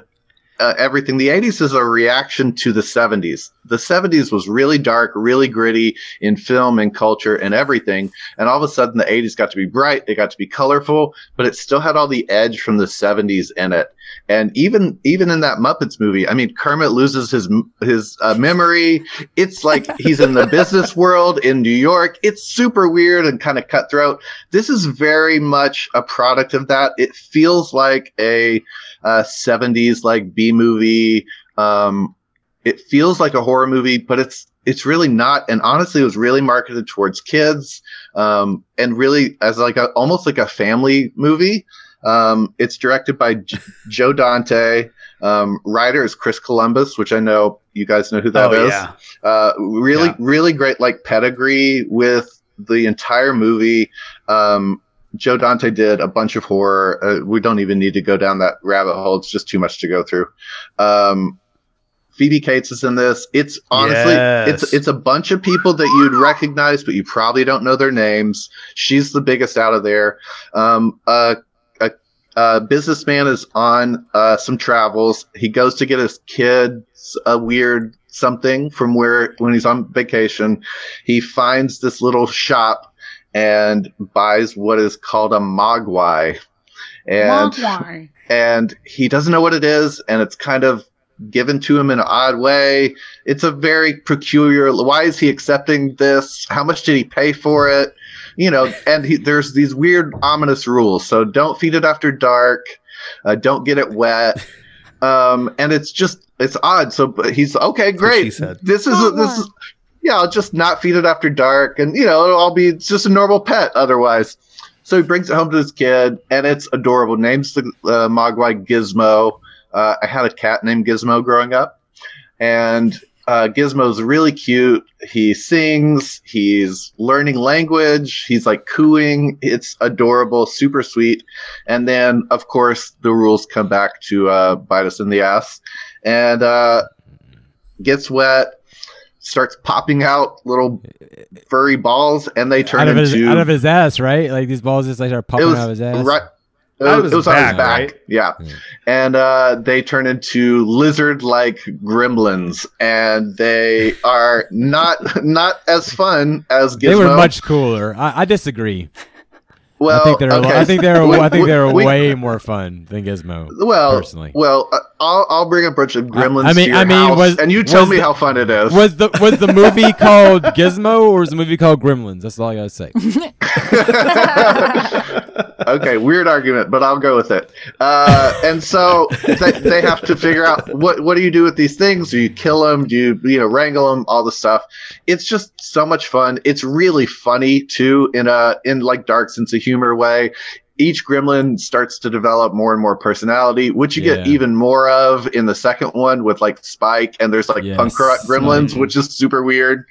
everything. The 80s is a reaction to the 70s. The 70s was really dark, really gritty in film and culture and everything. And all of a sudden the 80s got to be bright. It got to be colorful, but it still had all the edge from the 70s in it. And even in that Muppets movie, I mean, Kermit loses his memory. It's like he's in the business world in New York. It's super weird and kind of cutthroat. This is very much a product of that. It feels like a 70s like B movie. It feels like a horror movie, but it's really not. And honestly, it was really marketed towards kids, and really as like almost like a family movie. It's directed by Joe Dante. Writer is Chris Columbus, which I know you guys know who that is. Yeah. Really great like pedigree with the entire movie. Joe Dante did a bunch of horror. We don't even need to go down that rabbit hole. It's just too much to go through. Phoebe Cates is in this. It's honestly, it's a bunch of people that you'd recognize, but you probably don't know their names. She's the biggest out of there. A businessman is on some travels. He goes to get his kids a weird something from when he's on vacation. He finds this little shop and buys what is called a mogwai. And he doesn't know what it is, and it's kind of given to him in an odd way. It's a very peculiar. Why is he accepting this? How much did he pay for it? You know, and there's these weird, ominous rules. So don't feed it after dark. Don't get it wet. And it's just, it's odd. So but he's okay, great. This is, yeah, I'll just not feed it after dark. And, you know, it's just a normal pet otherwise. So he brings it home to his kid, and it's adorable. Names the mogwai Gizmo. I had a cat named Gizmo growing up. And Gizmo's really cute. He sings. He's learning language. He's like cooing. It's adorable, super sweet. And then, of course, the rules come back to bite us in the ass. And gets wet, starts popping out little furry balls, and they turn out of his ass, right? Like these balls just like start popping out of his ass. Right. It was on his back, right? Yeah. And they turn into lizard-like gremlins, and they are not as fun as Gizmo. They were much cooler. I disagree. Well, I think they're way more fun than Gizmo. Well, personally. Well, I'll bring a bunch of gremlins to your house, and you tell me how fun it is. Was the movie called Gizmo or was the movie called Gremlins? That's all I gotta say. Okay, weird argument, but I'll go with it. And so they have to figure out what do you do with these things? Do you kill them? Do you wrangle them? All the stuff. It's just so much fun. It's really funny too in like dark sense of humor way. Each gremlin starts to develop more and more personality, which you get even more of in the second one with like Spike, and there's like punk rock gremlins, which is super weird.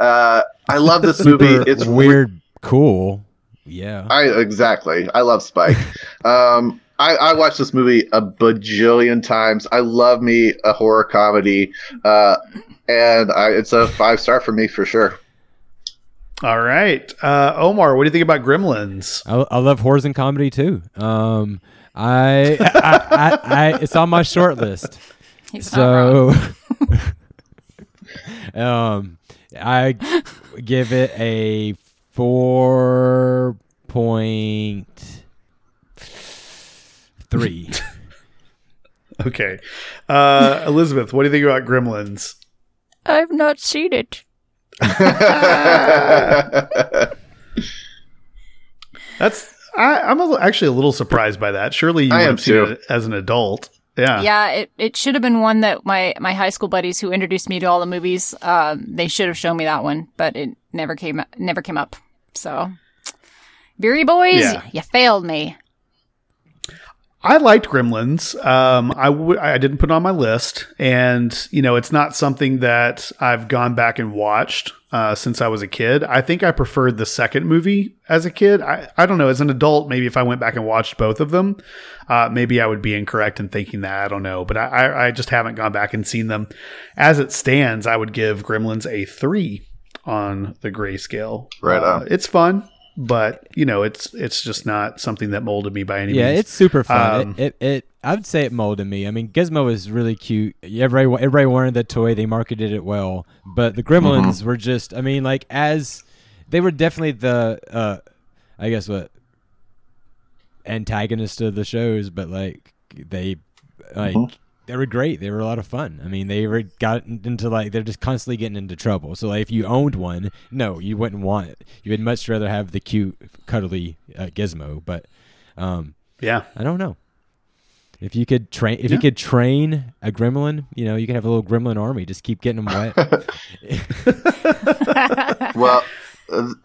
I love this movie. It's weird, cool. Yeah, exactly. I love Spike. I watched this movie a bajillion times. I love me a horror comedy, and it's a 5-star for me for sure. All right, Omar, what do you think about Gremlins? I love horrors and comedy too. I it's on my short list. He's so, I give it a 4.3. Okay. Elizabeth, what do you think about Gremlins? I've not seen it. I'm actually a little surprised by that. Surely you would have seen it as an adult. Yeah. Yeah, it should have been one that my high school buddies who introduced me to all the movies, they should have shown me that one, but it never came up. So, Beery Boys, you failed me. I liked Gremlins. I didn't put it on my list, and it's not something that I've gone back and watched. since I was a kid. I think I preferred the second movie as a kid. I don't know. As an adult, maybe if I went back and watched both of them, maybe I would be incorrect in thinking that. I don't know. But I just haven't gone back and seen them. As it stands, I would give Gremlins a 3 on the grayscale. Right on. It's fun, but you know, it's just not something that molded me by any means. Yeah, it's super fun. I would say it molded me. I mean, Gizmo is really cute. Everybody wanted the toy. They marketed it well, but the Gremlins were just, I mean, like, as they were definitely the, I guess what, antagonist of the shows, but like they were great. They were a lot of fun. I mean, they were got into like, they're just constantly getting into trouble. So like, if you owned one, no, you wouldn't want it. You would much rather have the cute, cuddly Gizmo. But yeah, I don't know. If you could train, you could train a gremlin, you know, you could have a little gremlin army. Just keep getting them wet. Well,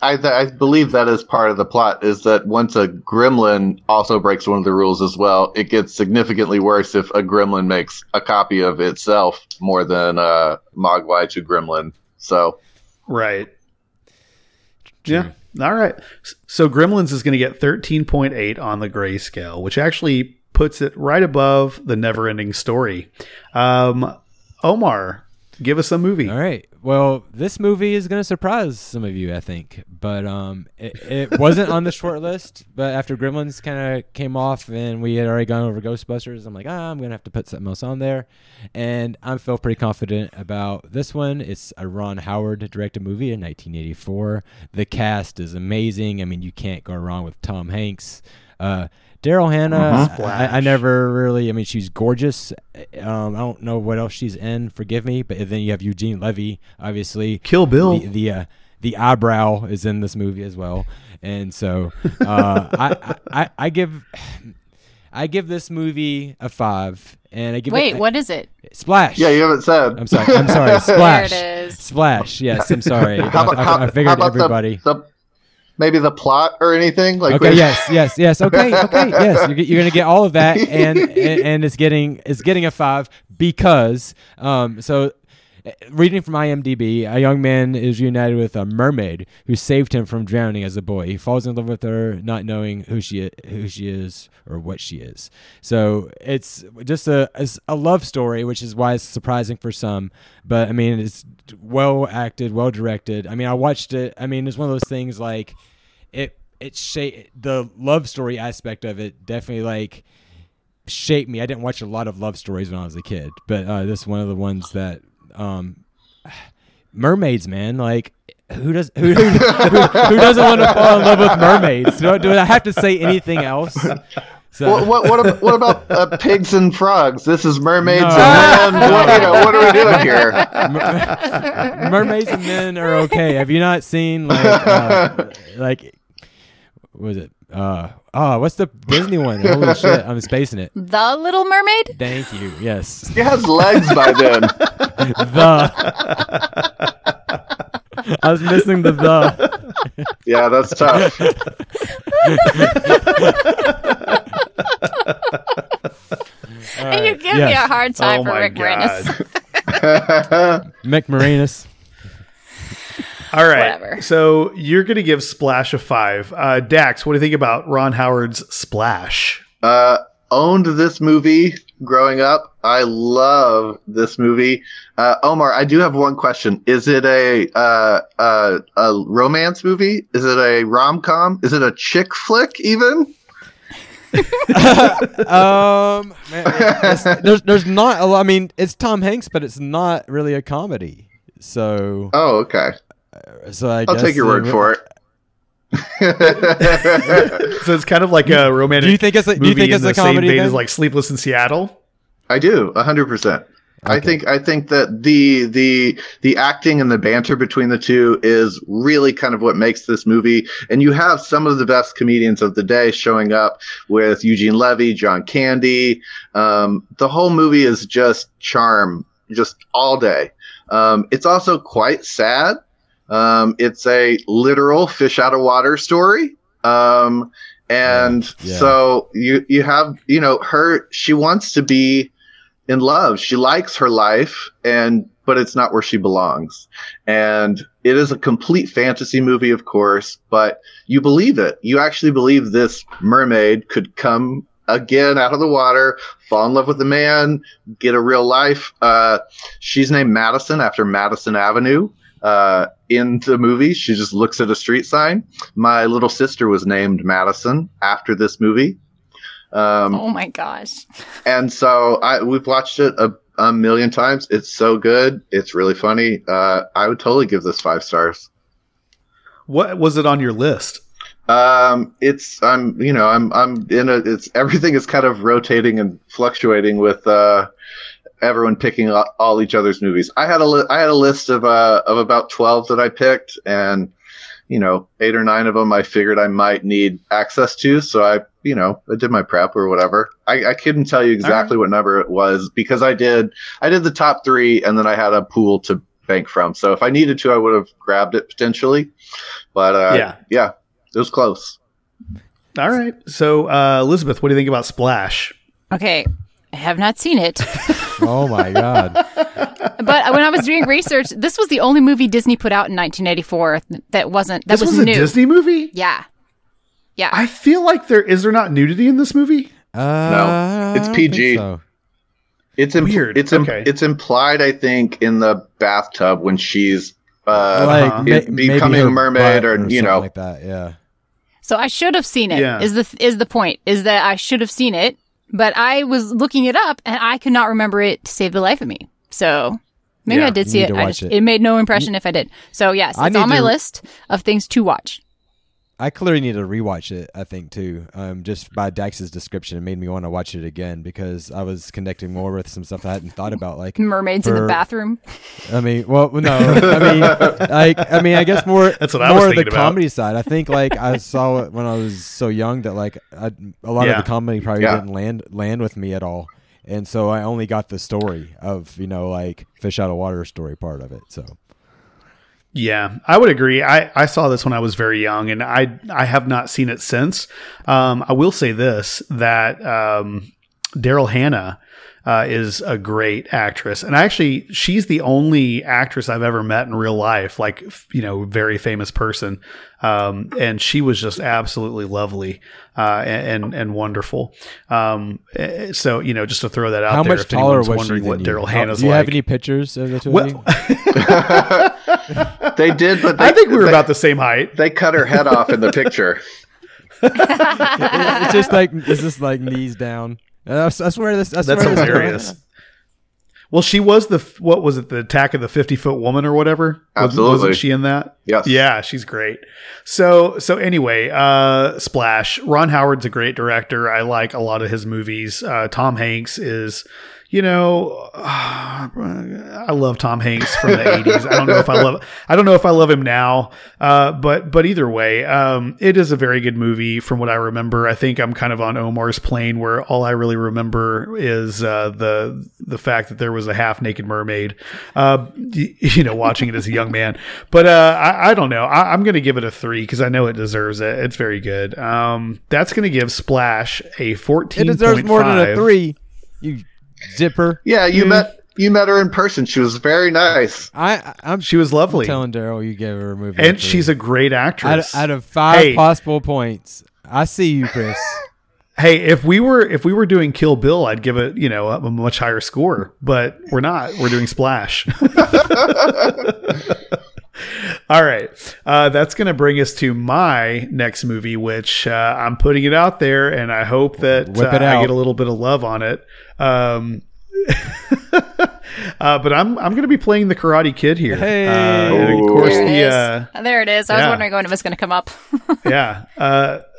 I believe that is part of the plot, is that once a gremlin also breaks one of the rules as well, it gets significantly worse if a gremlin makes a copy of itself more than a mogwai to gremlin. So, right. Yeah. All right. So Gremlins is going to get 13.8 on the grayscale, which actually puts it right above The Never-Ending Story. Omar, give us a movie. All right. Well, this movie is going to surprise some of you, I think. But it wasn't on the short list. But after Gremlins kind of came off and we had already gone over Ghostbusters, I'm like, I'm going to have to put something else on there. And I feel pretty confident about this one. It's a Ron Howard-directed movie in 1984. The cast is amazing. I mean, you can't go wrong with Tom Hanks. Daryl Hannah, I never really, I mean, she's gorgeous. I don't know what else she's in, forgive me. But then you have Eugene Levy, obviously. Kill Bill. The eyebrow is in this movie as well. And so I give this movie a 5. And I give what is it? Splash. Yeah, you haven't said. I'm sorry. Splash. There it is. Splash. Yes, I'm sorry. I figured everybody. Maybe the plot or anything? Like, okay, yes. Okay, yes. You're gonna get all of that, and it's getting a 5 because so. Reading from IMDb, a young man is reunited with a mermaid who saved him from drowning as a boy. He falls in love with her, not knowing who she is or what she is. So it's just a love story, which is why it's surprising for some. But I mean, it's well acted, well directed. I mean, I watched it. I mean, it's one of those things like the love story aspect of it definitely like shaped me. I didn't watch a lot of love stories when I was a kid, but this is one of the ones that. Mermaids, man, like who doesn't want to fall in love with mermaids? Do I have to say anything else? So. Well, what about pigs and frogs? This is mermaids and men. What are we doing here? Mermaids and men are okay. Have you not seen like what was it? What's the Disney one? Holy shit, I'm spacing it. The Little Mermaid? Thank you, yes. She has legs by then. I was missing the. Yeah, that's tough. And you give me a hard time for Rick Moranis. Mick Moranis. All right, whatever. So you're going to give Splash a 5. Dax, what do you think about Ron Howard's Splash? Owned this movie growing up. I love this movie. Omar, I do have one question. Is it a romance movie? Is it a rom-com? Is it a chick flick even? There's not a lot. I mean, it's Tom Hanks, but it's not really a comedy. So. Oh, okay. So I'll guess take your word for it. So it's kind of like a romantic. Do you think it's a comedy? Same vein as like Sleepless in Seattle. I do 100%. Okay. I think that the acting and the banter between the two is really kind of what makes this movie. And you have some of the best comedians of the day showing up with Eugene Levy, John Candy. The whole movie is just charm, just all day. It's also quite sad. It's a literal fish out of water story. So you have, you know, she wants to be in love. She likes her life and but it's not where she belongs. And it is a complete fantasy movie, of course, but you believe it. You actually believe this mermaid could come again out of the water, fall in love with a man, get a real life. She's named Madison after Madison Avenue. In the movie, she just looks at a street sign. My little sister was named Madison after this movie. Oh my gosh. And so we've watched it a million times. It's so good. It's really funny. I would totally give this 5 stars. What was it on your list? Everything is kind of rotating and fluctuating with, everyone picking all each other's movies. I had a list of about 12 that I picked, and, 8 or 9 of them I figured I might need access to. So I did my prep or whatever. I couldn't tell you exactly what number it was because I did the top 3 and then I had a pool to bank from. So if I needed to, I would have grabbed it potentially, but, yeah. It was close. All right. So, Elizabeth, what do you think about Splash? Okay. I have not seen it. Oh, my God. But when I was doing research, this was the only movie Disney put out in 1984 that was new. This was a Disney movie? Yeah. Yeah. I feel like is there not nudity in this movie? No. It's PG. So. It's weird. It's implied, I think, in the bathtub when she's becoming a mermaid or like that. Yeah. So I should have seen it. Yeah. Is the point is that I should have seen it, but I was looking it up and I could not remember it to save the life of me. So maybe I did see it. It made no impression if I did. So yes, it's on my list of things to watch. I clearly need to rewatch it, I think, too. Just by Dax's description, it made me want to watch it again because I was connecting more with some stuff I hadn't thought about, like mermaids in the bathroom. I mean, well, no, I guess more. That's what I was thinking about. More of the comedy side. I think, I saw it when I was so young that, a lot of the comedy probably didn't land with me at all, and so I only got the story of, fish out of water story part of it. So. Yeah, I would agree. I saw this when I was very young, and I have not seen it since. I will say this, that Daryl Hannah is a great actress. And actually, she's the only actress I've ever met in real life, very famous person. And she was just absolutely lovely and wonderful. So, just to throw that out there, if anyone's wondering what Daryl Hannah's like. Do you have any pictures of the two of you? They did, but I think we were about the same height. They cut her head off in the picture. It's just knees down. I swear this. That's hilarious. Well, she was the Attack of the 50-Foot Woman or whatever? Absolutely. Wasn't she in that? Yes. Yeah, she's great. So anyway, Splash. Ron Howard's a great director. I like a lot of his movies. Tom Hanks is, I love Tom Hanks from the 80s. I don't know if I love him now. But either way, it is a very good movie from what I remember. I think I'm kind of on Omar's plane where all I really remember is the fact that there was a half-naked mermaid, watching it as a young man. But I don't know. I'm going to give it a 3 because I know it deserves it. It's very good. That's going to give Splash a 14.5. It deserves more than a 3. You zipper. Yeah, you met her in person. She was very nice. She was lovely. I'm telling Daryl you gave her a movie. And she's a great actress. Out of 5 possible points. I see you, Chris. Hey, if we were doing Kill Bill, I'd give it, a much higher score, but we're not. We're doing Splash. All right. That's going to bring us to my next movie, which I'm putting it out there, and I hope that I get a little bit of love on it. But I'm going to be playing the Karate Kid here. Hey, and of course there it is. I was wondering when it was going to come up. Yeah.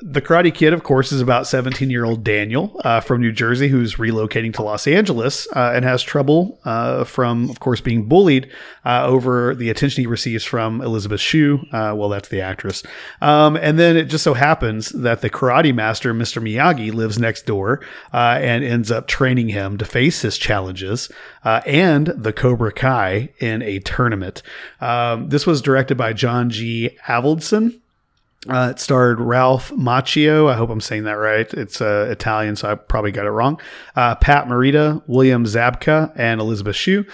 The Karate Kid, of course, is about 17-year-old Daniel from New Jersey who's relocating to Los Angeles and has trouble from, of course, being bullied over the attention he receives from Elizabeth Shue. Well, that's the actress. And then it just so happens that the karate master, Mr. Miyagi, lives next door and ends up training him to face his challenges and the Cobra Kai in a tournament. This was directed by John G. Avildsen. It starred Ralph Macchio. I hope I'm saying that right. It's Italian, so I probably got it wrong. Pat Morita, William Zabka, and Elizabeth Shue.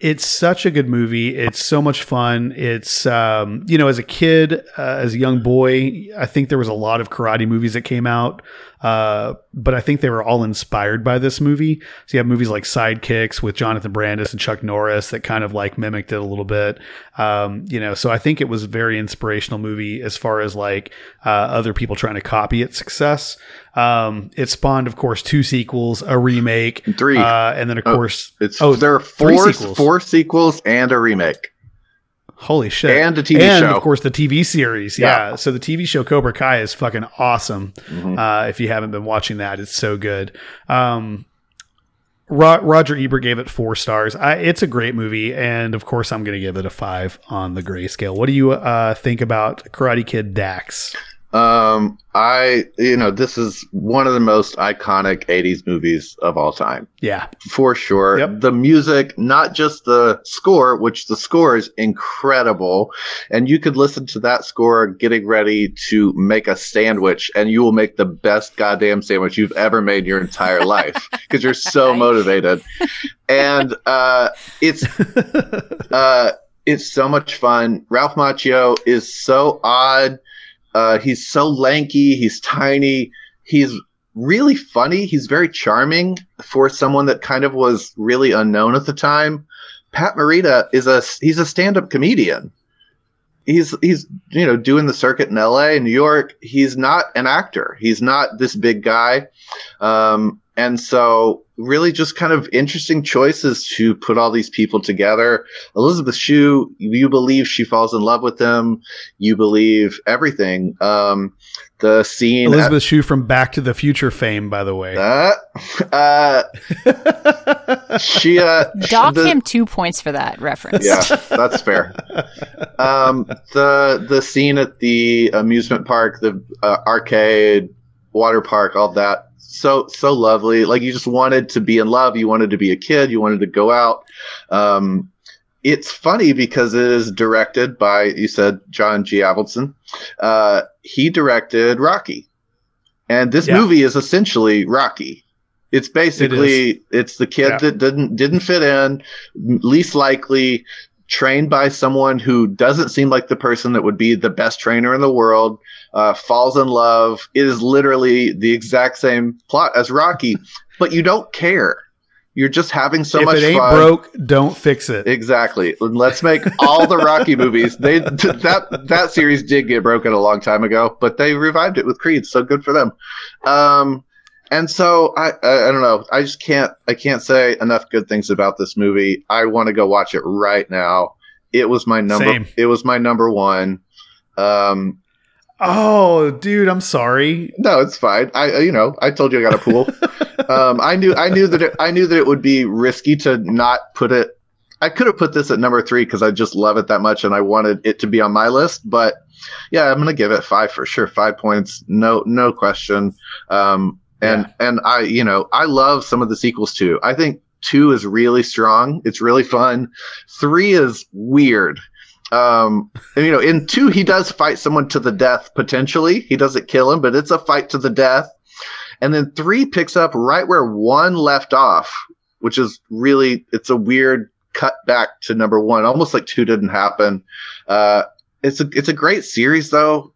It's such a good movie. It's so much fun. It's, you know, as a kid, as a young boy, I think there was a lot of karate movies that came out. But I think they were all inspired by this movie. So you have movies like Sidekicks with Jonathan Brandis and Chuck Norris that kind of like mimicked it a little bit. You know, so I think it was a very inspirational movie as far as like, other people trying to copy its success. It spawned, of course, 2 sequels, a remake, 3, and then of course, there are 4 sequels and a remake. Holy shit. And a TV show. And, of course, the TV series. Yeah. So the TV show Cobra Kai is fucking awesome. Mm-hmm. If you haven't been watching that, it's so good. Roger Ebert gave it 4 stars. It's a great movie. And, of course, I'm going to give it a 5 on the grayscale. What do you think about Karate Kid Dax? This is one of the most iconic 80s movies of all time. Yeah, for sure. Yep. The music, not just the score, which the score is incredible. And you could listen to that score getting ready to make a sandwich and you will make the best goddamn sandwich you've ever made in your entire life because you're so motivated. And, it's so much fun. Ralph Macchio is so odd. He's so lanky. He's tiny. He's really funny. He's very charming for someone that kind of was really unknown at the time. Pat Morita he's a stand-up comedian. He's doing the circuit in LA, New York. He's not an actor. He's not this big guy. And so really just kind of interesting choices to put all these people together. Elizabeth Shue, you believe she falls in love with them. You believe everything. The scene. Elizabeth Shue from Back to the Future fame, by the way. She dock him 2 points for that reference. Yeah, that's fair. The scene at the amusement park, the arcade, water park, all that. So lovely. Like you just wanted to be in love. You wanted to be a kid. You wanted to go out. It's funny because it is directed by, you said, John G. Avildsen. He directed Rocky. And this movie is essentially Rocky. It's basically, it's the kid that didn't fit in, least likely, trained by someone who doesn't seem like the person that would be the best trainer in the world, falls in love. It is literally the exact same plot as Rocky, but you don't care. You're just having so much fun. If it ain't broke, don't fix it. Exactly. Let's make all the Rocky movies. That series did get broken a long time ago, but they revived it with Creed, so good for them. And so I don't know. I just can't say enough good things about this movie. I want to go watch it right now. It was my number. Same. It was my number one. Oh, dude, I'm sorry. No, it's fine. I told you I got a pool. I knew that it would be risky to not put it. I could have put this at number 3 because I just love it that much and I wanted it to be on my list, but yeah, I'm gonna give it 5 for sure. 5 points, no question. And I love some of the sequels too. I think 2 is really strong. It's really fun. 3 is weird. In 2, he does fight someone to the death, potentially. He doesn't kill him, but it's a fight to the death. And then 3 picks up right where 1 left off, which is really, it's a weird cut back to number 1, almost like 2 didn't happen. It's a great series though.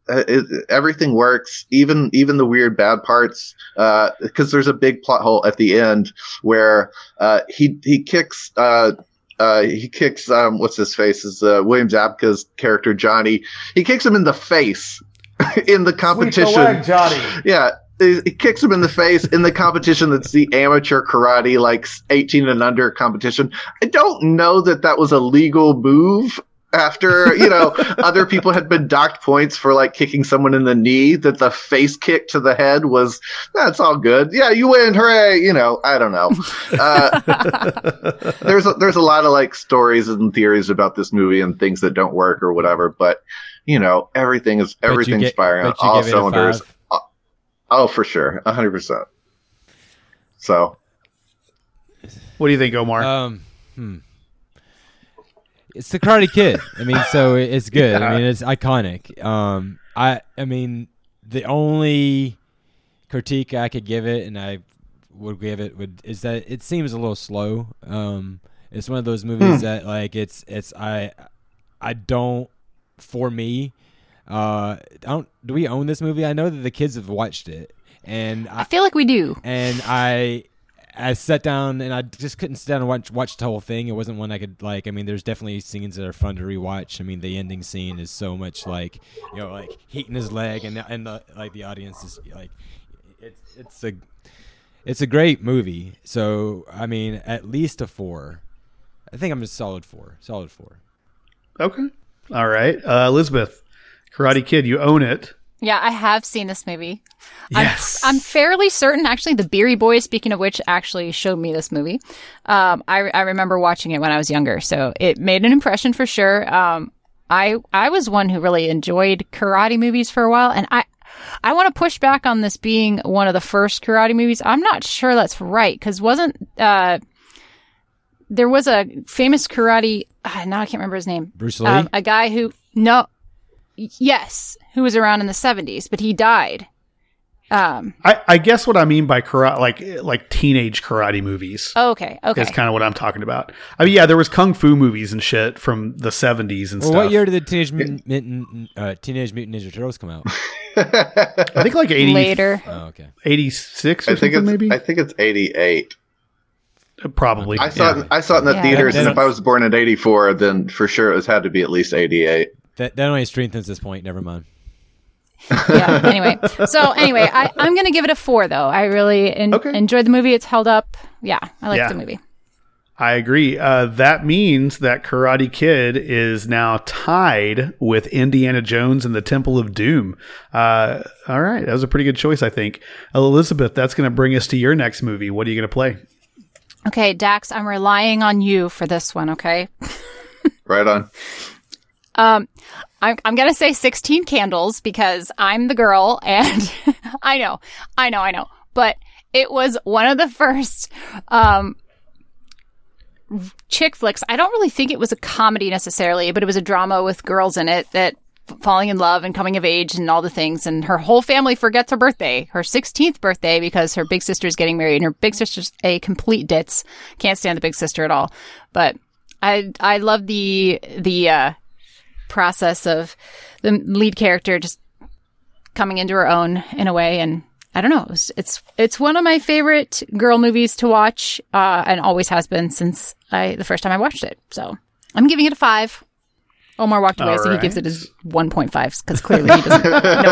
Everything works, even the weird bad parts. Because there's a big plot hole at the end where he kicks what's his face is William Zabka's character Johnny. He kicks him in the face in the competition. Sweep the leg, Johnny. Yeah. It kicks him in the face in the competition that's the amateur karate, like 18 and under competition. I don't know that was a legal move. After, other people had been docked points for like kicking someone in the knee, that the face kick to the head was, that's all good. Yeah, you win. Hooray. I don't know. There's a lot of like stories and theories about this movie and things that don't work or whatever. But, everything's firing on all cylinders. Oh, for sure. 100%. So what do you think, Omar? It's the Karate Kid. I mean, so it's good. Yeah. I mean, it's iconic. I mean, the only critique I could give it, and I would give it, is that it seems a little slow. It's one of those movies that, like, do we own this movie? I know that the kids have watched it, and I feel like we do. And I sat down, and I just couldn't sit down and watch the whole thing. It wasn't one I could, like, I mean, there's definitely scenes that are fun to rewatch. I mean, the ending scene is so much, like, you know, like, heating his leg, and the audience is, like, it's a great movie. So, I mean, at least a 4. I think I'm a solid 4. Solid 4. Okay. All right. Elizabeth, Karate Kid, you own it. Yeah, I have seen this movie. Yes. I'm fairly certain, actually, the Beery Boys, speaking of which, actually showed me this movie. I remember watching it when I was younger, so it made an impression for sure. I was one who really enjoyed karate movies for a while, and I want to push back on this being one of the first karate movies. I'm not sure that's right, because there was a famous karate... now I can't remember his name. Bruce Lee? A guy who... No. Yes, who was around in the 70s, but he died. I guess what I mean by karate, like teenage karate movies. Okay. Is kind of what I'm talking about. I mean, yeah, there was kung fu movies and shit from the 70s and stuff. What year did the Teenage Mutant Ninja Turtles come out? I think like 80. Later. Oh, okay. 86 or something, maybe? I think it's 88. Probably. I saw it in the theaters, and if I was born at 84, then for sure it had to be at least 88. That only strengthens this point. Never mind. Yeah. Anyway, I'm going to give it a 4, though. I really enjoyed the movie. It's held up. Yeah, I liked the movie. I agree. That means that Karate Kid is now tied with Indiana Jones and the Temple of Doom. All right. That was a pretty good choice, I think. Elizabeth, that's going to bring us to your next movie. What are you going to play? Okay, Dax, I'm relying on you for this one, okay? Right on. I'm going to say 16 Candles because I'm the girl, and I know. But it was one of the first chick flicks. I don't really think it was a comedy necessarily, but it was a drama with girls in it that falling in love and coming of age and all the things. And her whole family forgets her birthday, her 16th birthday, because her big sister's getting married, and her big sister's a complete ditz. Can't stand the big sister at all. But I love the process of the lead character just coming into her own in a way. And I don't know, it's one of my favorite girl movies to watch, and always has been since the first time I watched it. So I'm giving it a 5. Omar walked away, so he gives it his 1.5 because clearly he doesn't know what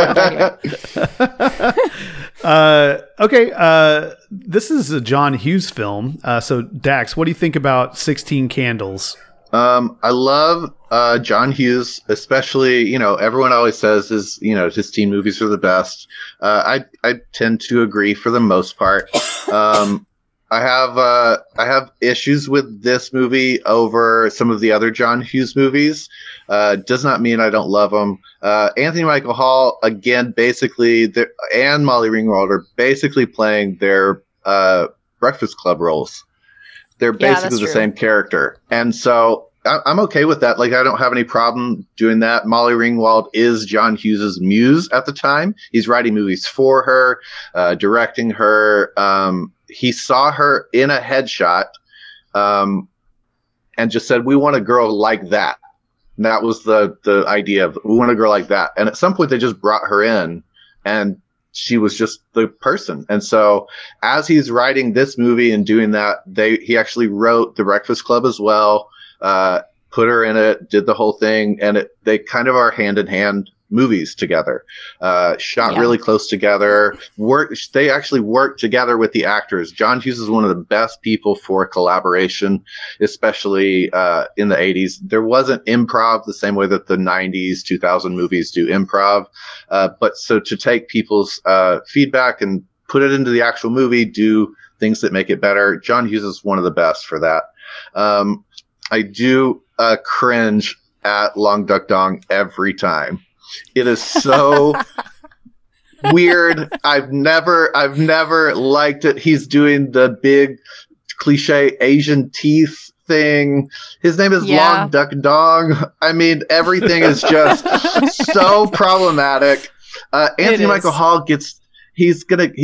I'm talking about. This is a John Hughes film. So, Dax, what do you think about 16 Candles? I love John Hughes, especially, you know, everyone always says his teen movies are the best. I tend to agree for the most part. I have issues with this movie over some of the other John Hughes movies. Does not mean I don't love them. Anthony Michael Hall, again, basically, and Molly Ringwald are basically playing their Breakfast Club roles. They're basically the same character. And so I'm okay with that. Like, I don't have any problem doing that. Molly Ringwald is John Hughes's muse at the time. He's writing movies for her, directing her. He saw her in a headshot and just said, we want a girl like that. And that was the idea of, we want a girl like that. And at some point they just brought her in, and she was just the person. And so as he's writing this movie and doing that, he actually wrote The Breakfast Club as well, put her in it, did the whole thing. And they kind of are hand-in-hand movies together, shot really close together. They actually work together with the actors. John Hughes is one of the best people for collaboration, especially in the 80s. There wasn't improv the same way that the 90s, 2000 movies do improv. But so to take people's feedback and put it into the actual movie, do things that make it better. John Hughes is one of the best for that. I do cringe at Long Duck Dong every time. It is so weird. I've never liked it. He's doing the big cliche Asian teeth thing. His name is Long Duck Dong. I mean, everything is just so problematic. Anthony Michael Hall he's trying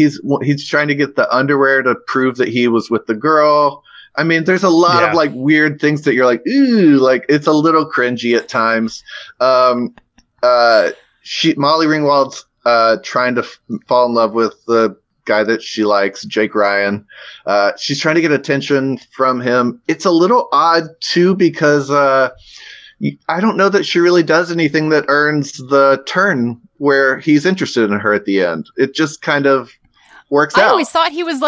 to get the underwear to prove that he was with the girl. I mean, there's a lot of like weird things that you're like, ooh, like it's a little cringy at times. Molly Ringwald's trying to fall in love with the guy that she likes, Jake Ryan. She's trying to get attention from him. It's a little odd too, because I don't know that she really does anything that earns the turn where he's interested in her at the end. It just kind of works out. I always thought he was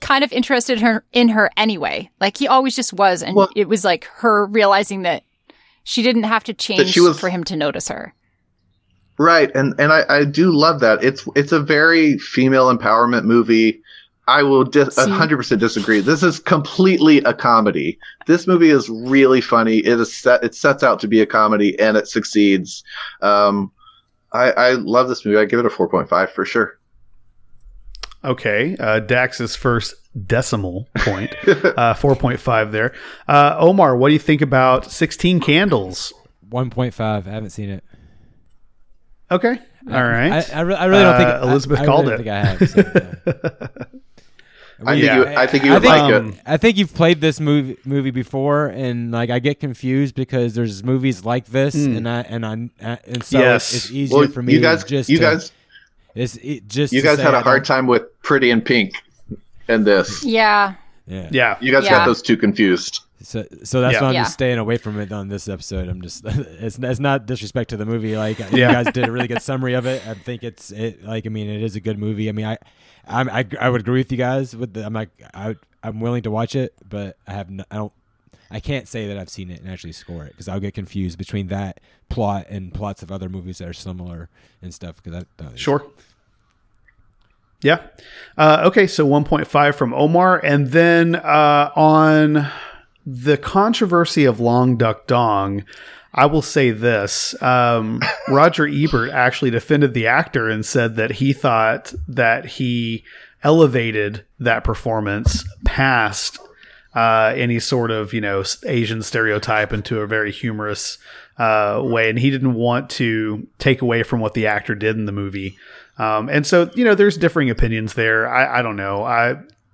kind of interested in her anyway. Like he always just was, and it was like her realizing that she didn't have to change for him to notice her. Right, and I do love that. It's a very female empowerment movie. I will 100% disagree. This is completely a comedy. This movie is really funny. It sets out to be a comedy, and it succeeds. I love this movie. I give it a 4.5 for sure. Okay, Dax's first decimal point, 4.5 there. Omar, what do you think about 16 Candles? 1.5. I haven't seen it. Okay. All right. I really don't think Elizabeth called it. I really don't think I have. So, I think you would like it. I think you've played this movie before, and like I get confused because there's movies like this, and so it's easier for me. You guys had a hard time with Pretty in Pink and this. Yeah. You guys got those two confused. So that's why I'm just staying away from it on this episode. I'm just it's not disrespect to the movie. Like you guys did a really good summary of it. I think it is a good movie. I mean, I would agree with you guys. I'm willing to watch it, but I can't say that I've seen it and actually score it because I'll get confused between that plot and plots of other movies that are similar and stuff. Because sure. Yeah. Okay. So 1.5 from Omar, and then on the controversy of Long Duck Dong, I will say this. Roger Ebert actually defended the actor and said that he thought that he elevated that performance past any sort of, Asian stereotype into a very humorous way. And he didn't want to take away from what the actor did in the movie. And so, there's differing opinions there. I don't know.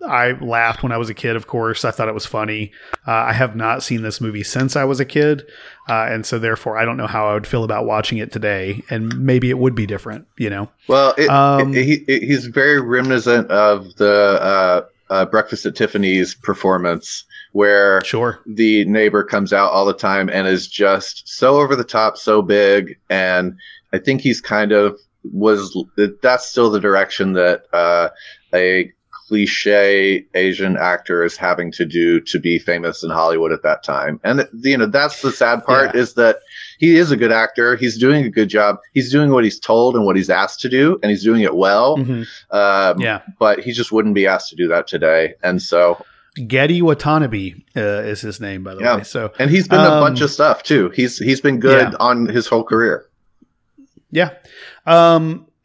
I laughed when I was a kid, of course. I thought it was funny. I have not seen this movie since I was a kid. And so, therefore, I don't know how I would feel about watching it today. And maybe it would be different, Well, he's very reminiscent of the Breakfast at Tiffany's performance, where the neighbor comes out all the time and is just so over the top, so big. And I think he's that's still the direction that a cliche Asian actor is having to do to be famous in Hollywood at that time. And that's the sad part is that he is a good actor. He's doing a good job. He's doing what he's told and what he's asked to do, and he's doing it well. Mm-hmm. But he just wouldn't be asked to do that today. And so Getty Watanabe is his name, by the way. So, and he's been a bunch of stuff too. He's been good on his whole career. Yeah.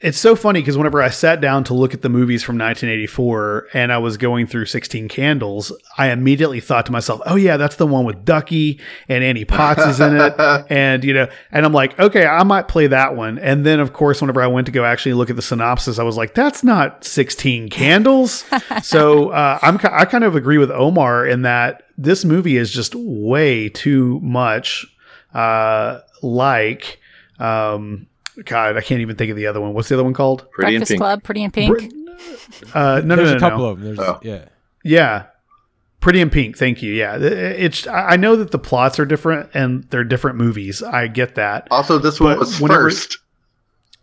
It's so funny because whenever I sat down to look at the movies from 1984 and I was going through 16 Candles, I immediately thought to myself, oh yeah, that's the one with Ducky and Annie Potts is in it. And I'm like, okay, I might play that one. And then of course, whenever I went to go actually look at the synopsis, I was like, that's not 16 Candles. So I kind of agree with Omar in that this movie is just way too much God, I can't even think of the other one. What's the other one called? Pretty Breakfast in Pink. Club, Pretty in Pink. There's a couple of them. Yeah. Pretty in Pink. Thank you. Yeah. I know that the plots are different and they're different movies. I get that. Also, this one was first.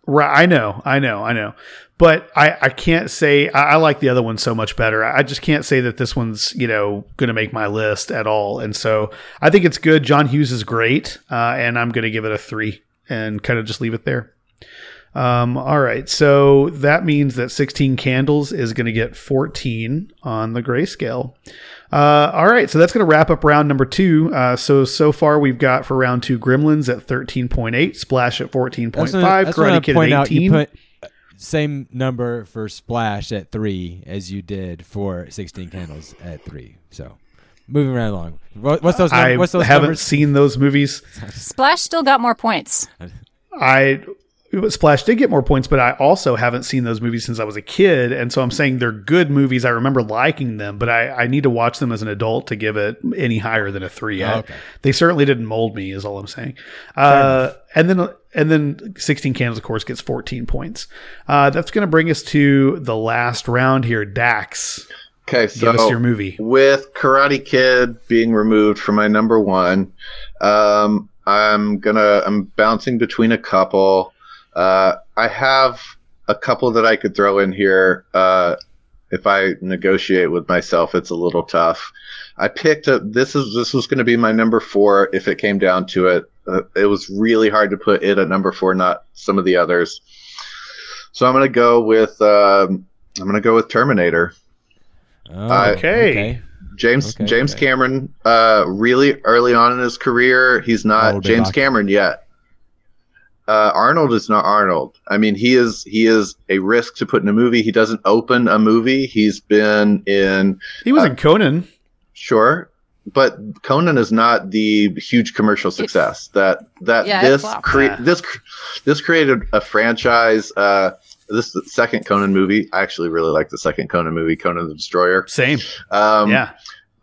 Right. I know. But I can't say I like the other one so much better. I just can't say that this one's, going to make my list at all. And so I think it's good. John Hughes is great. And I'm going to give it a 3. And kind of just leave it there. All right. So that means that 16 Candles is going to get 14 on the grayscale. All right. So that's going to wrap up round number 2. So far we've got for round 2 Gremlins at 13.8, Splash at 14.5, Karate Kid at 18. You put same number for Splash at 3 as you did for 16 Candles at 3. So moving right along. What's those numbers? I haven't seen those movies. Splash still got more points. I Splash did get more points, but I also haven't seen those movies since I was a kid. And so I'm saying they're good movies. I remember liking them, but I need to watch them as an adult to give it any higher than a 3. Oh, okay. They certainly didn't mold me, is all I'm saying. And then 16 Candles, of course, gets 14 points. That's going to bring us to the last round here. Dax. Okay, so give us your movie. With Karate Kid being removed from my number one, I'm bouncing between a couple. I have a couple that I could throw in here. If I negotiate with myself, it's a little tough. I picked up, this was going to be my number 4 if it came down to it. It was really hard to put it at number 4, not some of the others. So I'm going to go with Terminator. Oh, okay. James Cameron, really early on in his career, he's not James Cameron yet. Arnold is not Arnold. I mean, he is a risk to put in a movie. He doesn't open a movie. He's been in... He was in Conan. Sure. But Conan is not the huge commercial success. This created a franchise. This is the second Conan movie. I actually really like the second Conan movie, Conan the Destroyer. Same. Yeah.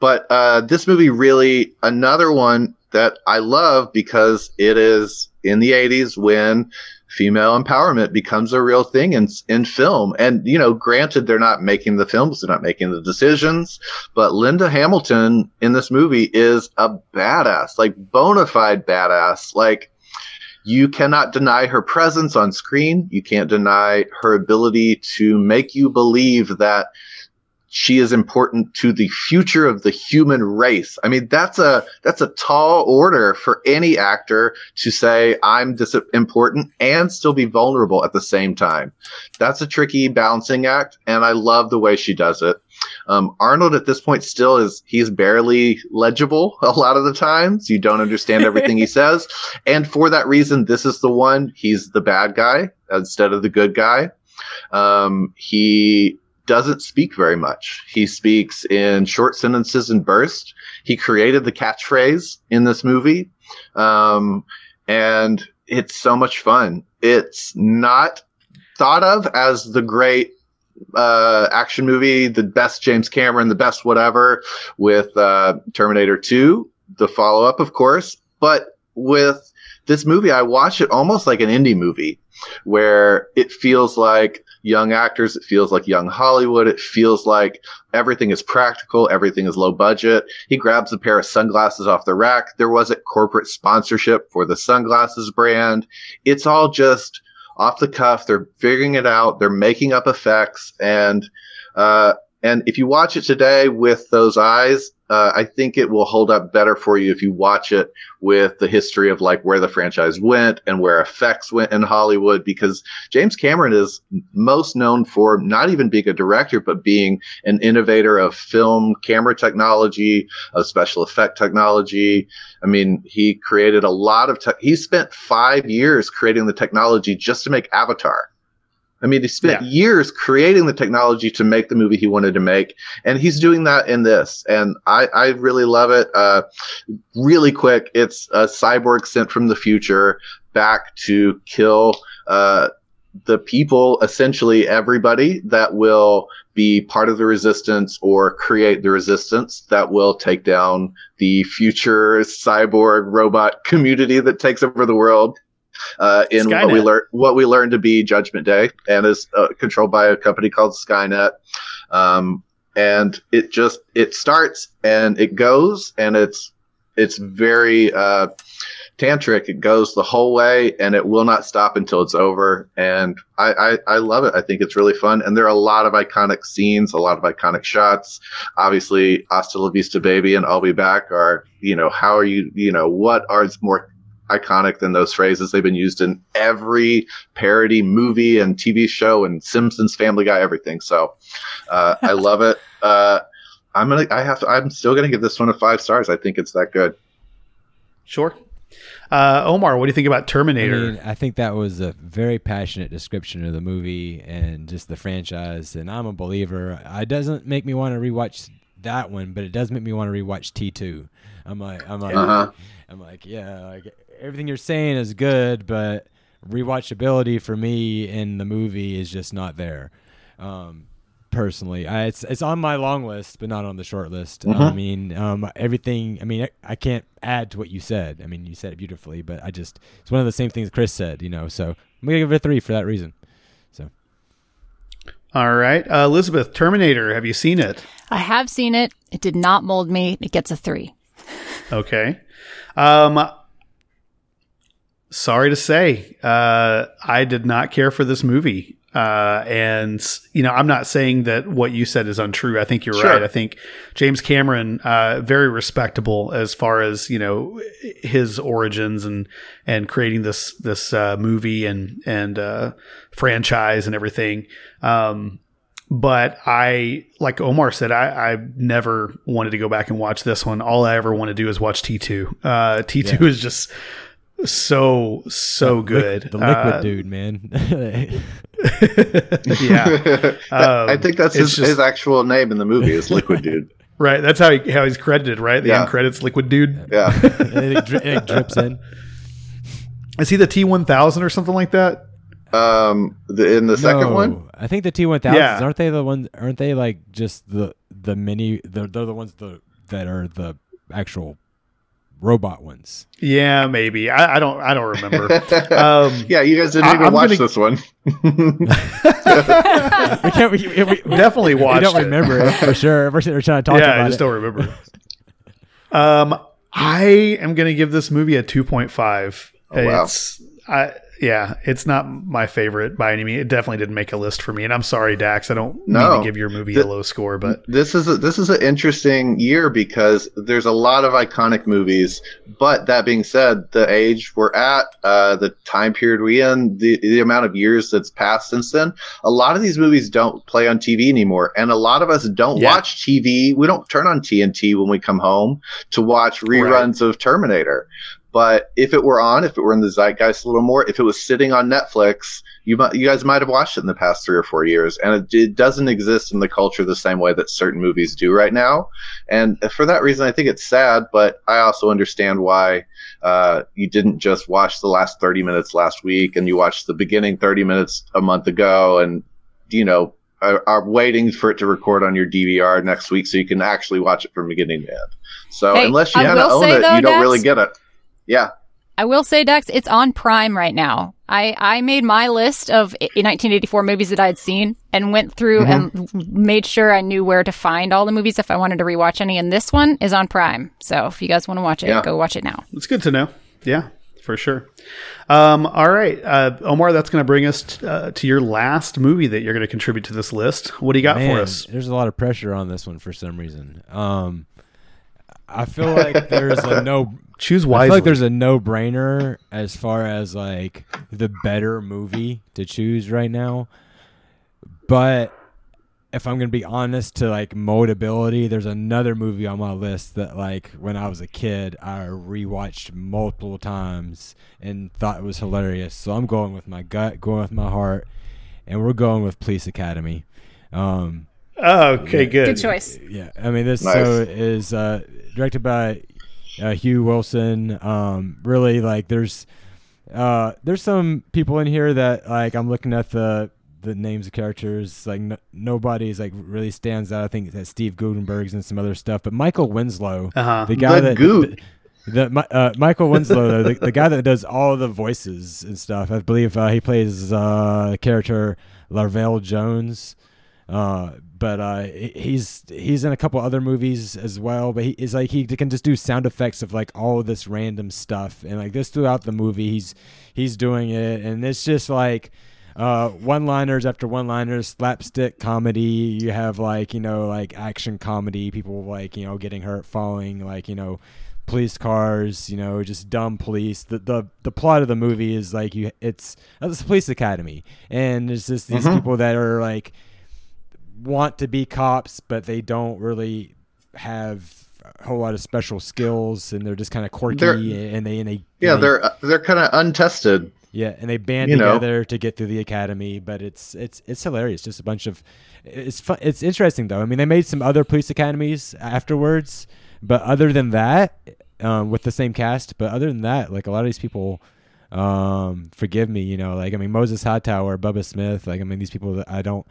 But this movie really, another one that I love because it is... in the 80s when female empowerment becomes a real thing in film. And, you know, granted, they're not making the films, they're not making the decisions, but Linda Hamilton in this movie is a badass, like bona fide badass. Like, you cannot deny her presence on screen. You can't deny her ability to make you believe that she is important to the future of the human race. I mean, that's a tall order for any actor to say, I'm this important and still be vulnerable at the same time. That's a tricky balancing act, and I love the way she does it. Arnold at this point still he's barely legible a lot of the times. You don't understand everything he says. And for that reason, this is the one, he's the bad guy instead of the good guy. He doesn't speak very much. He speaks in short sentences and bursts. He created the catchphrase in this movie. And it's so much fun. It's not thought of as the great action movie, the best James Cameron, the best whatever, with Terminator 2, the follow-up, of course. But with this movie, I watch it almost like an indie movie, where it feels like young actors, it feels like young Hollywood, it feels like everything is practical, everything is low budget. He grabs a pair of sunglasses off the rack. There wasn't corporate sponsorship for the sunglasses brand. It's all just off the cuff. They're figuring it out. They're making up effects. And if you watch it today with those eyes, I think it will hold up better for you if you watch it with the history of like where the franchise went and where effects went in Hollywood, because James Cameron is most known for not even being a director, but being an innovator of film camera technology, of special effect technology. I mean, he created a lot of he spent 5 years creating the technology just to make Avatar. I mean, he spent years creating the technology to make the movie he wanted to make, and he's doing that in this. And I really love it. Really quick, it's a cyborg sent from the future back to kill the people, essentially everybody that will be part of the resistance or create the resistance that will take down the future cyborg robot community that takes over the world. In Skynet. what we learned to be Judgment Day, and is controlled by a company called Skynet. And it starts and it goes, and it's very tantric. It goes the whole way, and it will not stop until it's over. And I love it. I think it's really fun. And there are a lot of iconic scenes, a lot of iconic shots. Obviously, Hasta La Vista Baby and I'll Be Back are, you know, how are you, you know, what are more iconic than those phrases? They've been used in every parody movie and TV show and Simpsons, Family Guy, everything. So I love it. I'm still gonna give this one a 5 stars. I think it's that good. Sure. Omar, what do you think about Terminator? I mean, I think that was a very passionate description of the movie and just the franchise, and I'm a believer. It doesn't make me want to rewatch that one, but it does make me want to rewatch T2. I'm like, yeah, like everything you're saying is good, but rewatchability for me in the movie is just not there. Personally, it's on my long list, but not on the short list. Mm-hmm. I mean, everything. I mean, I can't add to what you said. I mean, you said it beautifully, but it's one of the same things Chris said, you know. So I'm gonna give it a 3 for that reason. So, all right, Elizabeth, Terminator. Have you seen it? I have seen it. It did not mold me. It gets a 3. Okay. Sorry to say, I did not care for this movie. And you know, I'm not saying that what you said is untrue. I think you're sure. Right. I think James Cameron, very respectable as far as, you know, his origins and creating this movie and franchise and everything. But I, like Omar said, I never wanted to go back and watch this one. All I ever want to do is watch T2. T2 is just so good. The liquid dude, man. Yeah. I think that's his actual name in the movie is Liquid Dude. Right. That's how he's credited, right? The end credits, Liquid Dude. Yeah. it drips in. Is he the T-1000 or something like that? In the second one, I think the T-1000s aren't they the ones? Aren't they like just the mini? They're the ones that are the actual robot ones. Yeah, maybe. I don't remember. Yeah, you guys didn't even watch this one. we definitely watched. We don't remember it for sure. We're trying to talk about it. I just don't remember. I am gonna give this movie a 2.5. Oh, wow. It's not my favorite by any means. It definitely didn't make a list for me, and I'm sorry, Dax. I don't mean to give your movie a low score, but this is an interesting year because there's a lot of iconic movies. But that being said, the age we're at, the time period we're in, the amount of years that's passed since then, a lot of these movies don't play on TV anymore, and a lot of us don't watch TV. We don't turn on TNT when we come home to watch reruns of Terminator. But if it were on, if it were in the zeitgeist a little more, if it was sitting on Netflix, you guys might have watched it in the past 3 or 4 years. And it doesn't exist in the culture the same way that certain movies do right now. And for that reason, I think it's sad, but I also understand why you didn't just watch the last 30 minutes last week and you watched the beginning 30 minutes a month ago and, you know, are waiting for it to record on your DVR next week so you can actually watch it from beginning to end. So unless you kind of own it, you don't really get it. Yeah. I will say, Dax, it's on Prime right now. I made my list of 1984 movies that I'd seen and went through and made sure I knew where to find all the movies if I wanted to rewatch any. And this one is on Prime. So if you guys want to watch it, go watch it now. It's good to know. Yeah, for sure. All right. Omar, that's going to bring us to your last movie that you're going to contribute to this list. What do you got for us? There's a lot of pressure on this one for some reason. I feel like there's a no... Choose wisely. I feel like there's a no-brainer as far as like the better movie to choose right now. But if I'm going to be honest to like moldability, there's another movie on my list that like when I was a kid, I rewatched multiple times and thought it was hilarious. So I'm going with my gut, going with my heart, and we're going with Police Academy. Good. Good choice. Yeah. I mean, this is directed by... Hugh Wilson. Really, like there's some people in here that like I'm looking at the names of characters. Like nobody's like really stands out. I think that Steve Gutenberg's and some other stuff, but Michael Winslow, the guy Michael Winslow, the guy that does all the voices and stuff. I believe he plays the character Larvell Jones. But he's in a couple other movies as well, but he can just do sound effects of like all of this random stuff. And like this throughout the movie, he's doing it. And it's just like, one-liners after one-liners, slapstick comedy. You have like, you know, like action comedy, people like, you know, getting hurt, falling, like, you know, police cars, you know, just dumb police. The plot of the movie is like, it's the Police Academy. And there's just these people that are like, want to be cops, but they don't really have a whole lot of special skills, and they're just kind of quirky, they're kind of untested. Yeah, and they band together to get through the academy, but it's hilarious. Just a bunch of it's fun. It's interesting though. I mean, they made some other police academies afterwards, but other than that, with the same cast, but other than that, like a lot of these people Forgive me, you know, like, I mean, Moses Hightower, Bubba Smith, like, I mean, these people that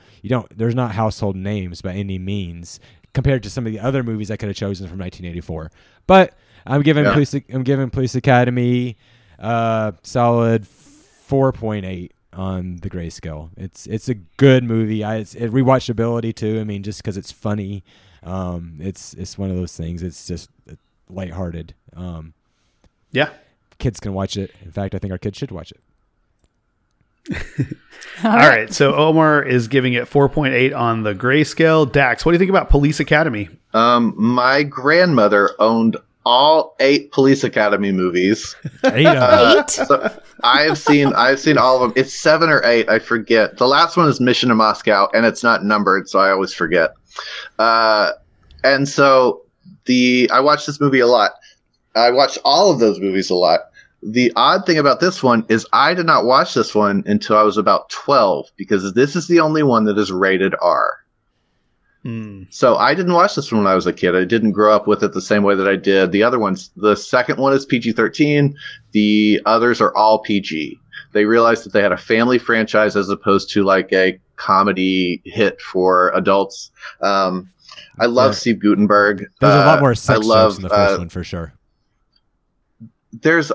there's not household names by any means compared to some of the other movies I could have chosen from 1984. But I'm giving Police Academy solid 4.8 on the grayscale. It's a good movie. It's rewatchability too. I mean, just because it's funny, it's one of those things. It's just lighthearted. Kids can watch it. In fact, I think our kids should watch it. All right. So Omar is giving it 4.8 on the grayscale. Dax, what do you think about Police Academy? My grandmother owned all 8 Police Academy movies. 8? So I've seen all of them. It's 7 or 8. I forget. The last one is Mission to Moscow, and it's not numbered, so I always forget. And so I watched this movie a lot. I watched all of those movies a lot. The odd thing about this one is I did not watch this one until I was about 12, because this is the only one that is rated R. So I didn't watch this one when I was a kid. I didn't grow up with it the same way that I did the other ones. The second one is PG-13. The others are all PG. They realized that they had a family franchise as opposed to like a comedy hit for adults. I love Steve Guttenberg. There's a lot more sex jokes in the first one for sure.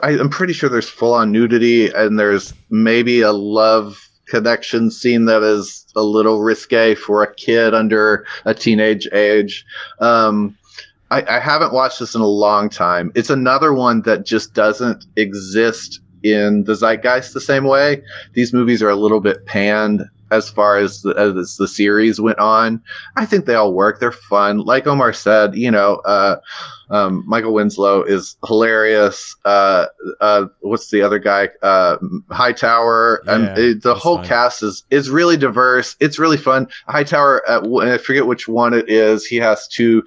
I'm pretty sure there's full-on nudity, and there's maybe a love connection scene that is a little risque for a kid under a teenage age. I haven't watched this in a long time. It's another one that just doesn't exist in the zeitgeist the same way. These movies are a little bit panned as far as the series went on. I think they all work. They're fun. Like Omar said, Michael Winslow is hilarious. What's the other guy? Hightower. The whole cast is really diverse. It's really fun. Hightower, I forget which one it is. He has to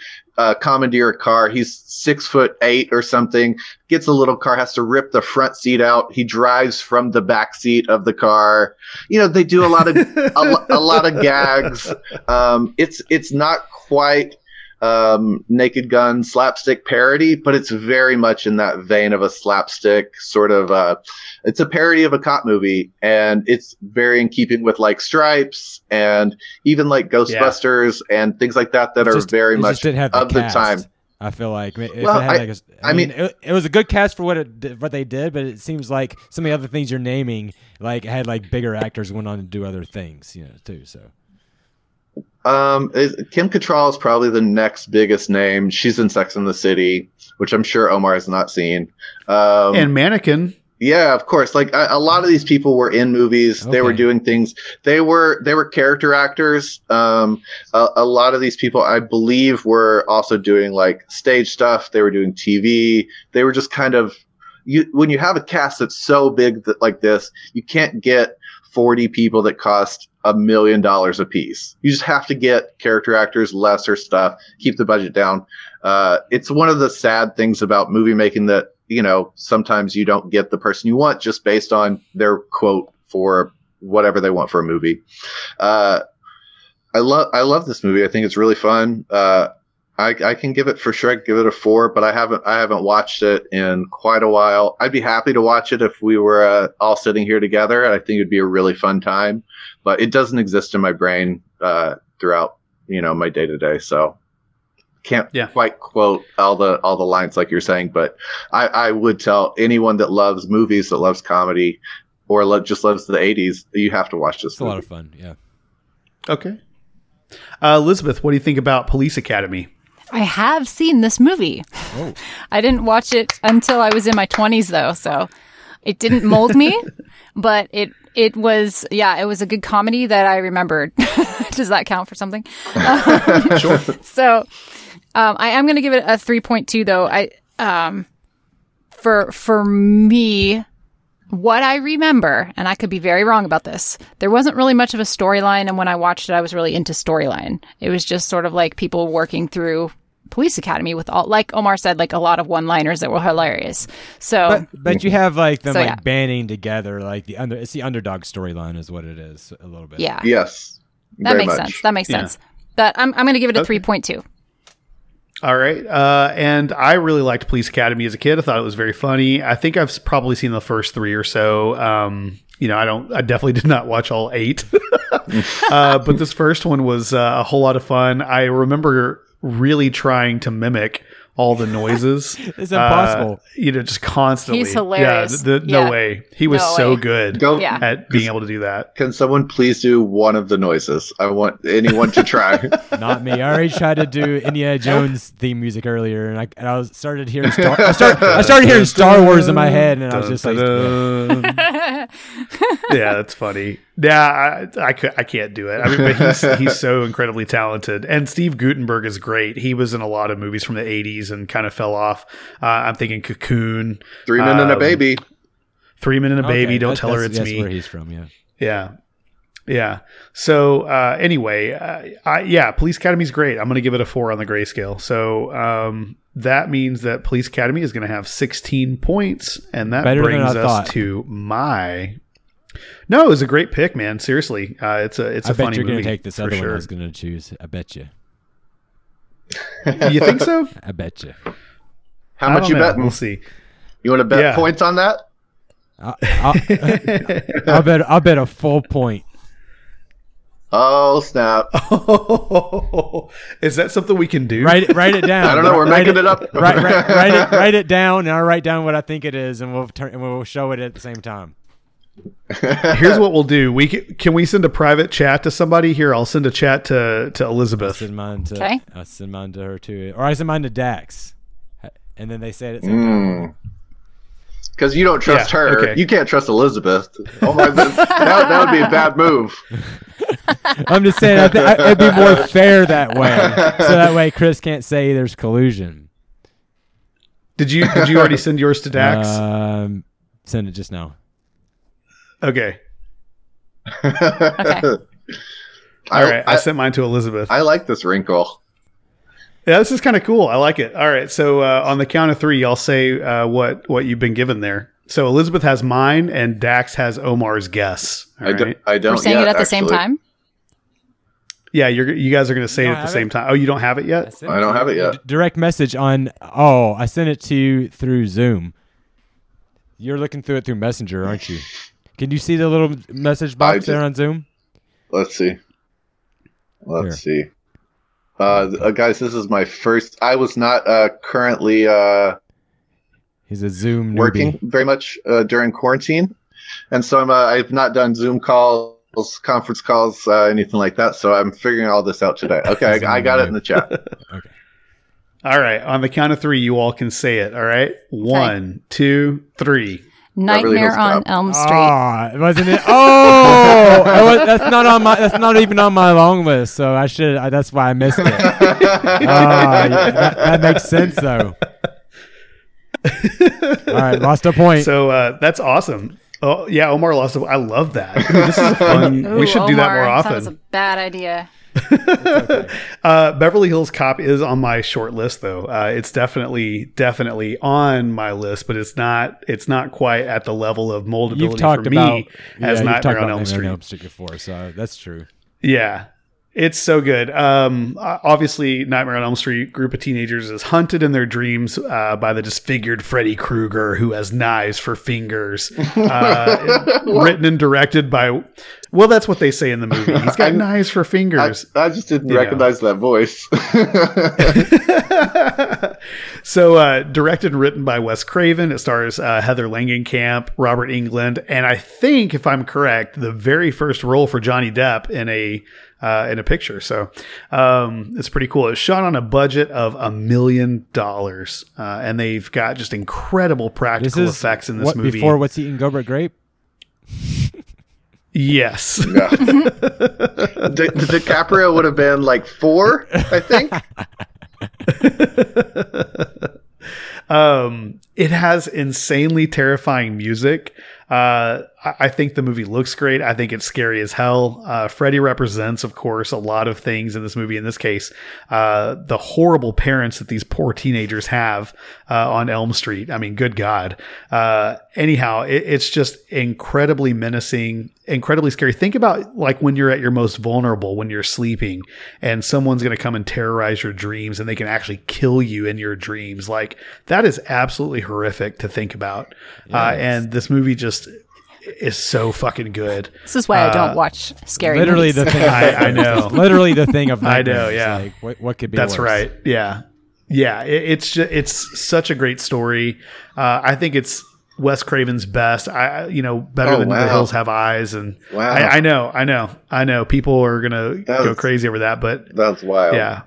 commandeer a car. He's 6'8" or something, gets a little car, has to rip the front seat out. He drives from the back seat of the car. They do a lot of a lot of gags. It's not quite Naked Gun slapstick parody, but it's very much in that vein of a slapstick sort of. It's a parody of a cop movie, and it's very in keeping with like Stripes and even like Ghostbusters and things like that very much of the time. I feel like it was a good cast for what they did, but it seems like some of the other things you're naming like had like bigger actors went on to do other things, too. So. Kim Cattrall is probably the next biggest name. She's in Sex and the City, which I'm sure Omar has not seen. And Mannequin. Yeah, of course. Like a lot of these people were in movies. Okay. They were doing things. They were character actors. A lot of these people, I believe, were also doing like stage stuff. They were doing TV. They were just kind of, when you have a cast that's so big that like this, you can't get 40 people that cost $1 million a piece. You just have to get character actors, lesser stuff, keep the budget down. It's one of the sad things about movie making that, sometimes you don't get the person you want just based on their quote for whatever they want for a movie. I love this movie. I think it's really fun. I can give it for sure. I give it a 4, but I haven't watched it in quite a while. I'd be happy to watch it if we were all sitting here together. I think it'd be a really fun time, but it doesn't exist in my brain throughout, my day to day. So can't quite quote all the lines like you're saying, but I would tell anyone that loves movies, that loves comedy, or just loves the 80s, you have to watch this. It's movie. A lot of fun. Yeah. Okay. Elizabeth, what do you think about Police Academy? I have seen this movie. Oh. I didn't watch it until I was in my 20s, though, so it didn't mold me, but it was a good comedy that I remembered. Does that count for something? Sure. So I am going to give it a 3.2, though. For me, what I remember, and I could be very wrong about this, there wasn't really much of a storyline, and when I watched it, I was really into storyline. It was just sort of like people working through Police Academy with all, like Omar said, like a lot of one-liners that were hilarious. So, but you have like them banding together, like it's the underdog storyline is what it is a little bit. Yeah. Yes. That makes sense. That makes sense. But I'm going to give it a 3.2. All right. And I really liked Police Academy as a kid. I thought it was very funny. I think I've probably seen the first three or so. I definitely did not watch all 8. But this first one was a whole lot of fun. I remember really trying to mimic all the noises. It's impossible. Just constantly. He's hilarious. Yeah, no way. He was good at being able to do that. Can someone please do one of the noises? I want anyone to try. Not me. I already tried to do Indiana Jones theme music earlier, and I started hearing Star Wars in my head, and I was just like, yeah, that's funny. Yeah, I can't do it. I mean, but he's so incredibly talented. And Steve Guttenberg is great. He was in a lot of movies from the 80s and kind of fell off. I'm thinking Cocoon. 3 Men and a Baby. 3 Men and a Baby. Don't tell her it's me. That's where he's from, yeah. Yeah. Yeah. So anyway, Police Academy's great. I'm going to give it a 4 on the grayscale. So that means that Police Academy is going to have 16 points. And that brings us to my... No, it was a great pick, man. Seriously, it's a funny movie. I bet you're going to take this other one I was going to choose. I bet you. You think so? I bet you. How much you betting? We'll see. You want to bet points on that? I'll bet a full point. Oh, snap. Is that something we can do? Write it down. I don't know. We're making it up. Write it down, and I'll write down what I think it is, and we'll show it at the same time. Here's what we'll do. We can we send a private chat to somebody here? I'll send a chat to Elizabeth. I'll send mine to her too, or I send mine to Dax, and then they say it at the same time. Because you don't trust her, okay. You can't trust Elizabeth. Oh my, that would be a bad move. I'm just saying, it'd be more fair that way. So that way, Chris can't say there's collusion. Did you already send yours to Dax? Send it just now. Okay. All right. I sent mine to Elizabeth. I like this wrinkle. Yeah, this is kind of cool. I like it. All right. So on the count of 3, I'll say what you've been given there. So Elizabeth has mine, and Dax has Omar's guess. I don't. We're saying it at the same time. Yeah, you guys are going to say it at the same time. Oh, you don't have it yet. I don't have it yet. Direct message on. Oh, I sent it to you through Zoom. You're looking through it through Messenger, aren't you? Can you see the little message box there on Zoom? Let's see. Here. Guys, this is my first. I was not currently. He's a Zoom newbie. Working very much during quarantine, and so I've not done Zoom calls, conference calls, anything like that. So I'm figuring all this out today. Okay, I got it in the chat. Okay. All right, on the count of 3, you all can say it. All right, 1, 2, 3. Nightmare on Elm Street. Oh, wasn't it? Oh, that's not on my. That's not even on my long list. So I should. That's why I missed it. That makes sense, though. All right, lost a point. So that's awesome. Oh yeah, Omar lost a. I love that. This is fun. Ooh, we should do that more often. That was a bad idea. Okay. Beverly Hills Cop is on my short list, though. It's definitely on my list, but it's not quite at the level of moldability as Nightmare on Elm Street before, so that's true. Yeah, it's so good. Obviously, Nightmare on Elm Street, group of teenagers is hunted in their dreams by the disfigured Freddy Krueger, who has knives for fingers. Written and directed by... Well, that's what they say in the movie. He's got knives for fingers. I just didn't recognize that voice. So directed and written by Wes Craven. It stars Heather Langenkamp, Robert Englund, and I think, if I'm correct, the very first role for Johnny Depp in a picture. So it's pretty cool. It's shot on a budget of $1 million, and they've got just incredible practical effects in this movie. Before What's Eating Gilbert Grape? Yes. Yeah. DiCaprio would have been like 4, I think. It has insanely terrifying music. I think the movie looks great. I think it's scary as hell. Freddy represents, of course, a lot of things in this movie. In this case, the horrible parents that these poor teenagers have on Elm Street. I mean, good God. Anyhow, it's just incredibly menacing, incredibly scary. Think about like when you're at your most vulnerable, when you're sleeping and someone's going to come and terrorize your dreams and they can actually kill you in your dreams. Like that is absolutely horrific to think about. Yes. And this movie just is so fucking good. This is why I don't watch scary movies. The thing I know. Literally the thing of nightmares. I know, yeah. Like, what could be That's worse? Right, yeah. Yeah, it's such a great story. I think it's Wes Craven's best. Better than The Hills Have Eyes. And wow. I know. People are going to go crazy over that, but that's wild. Yeah.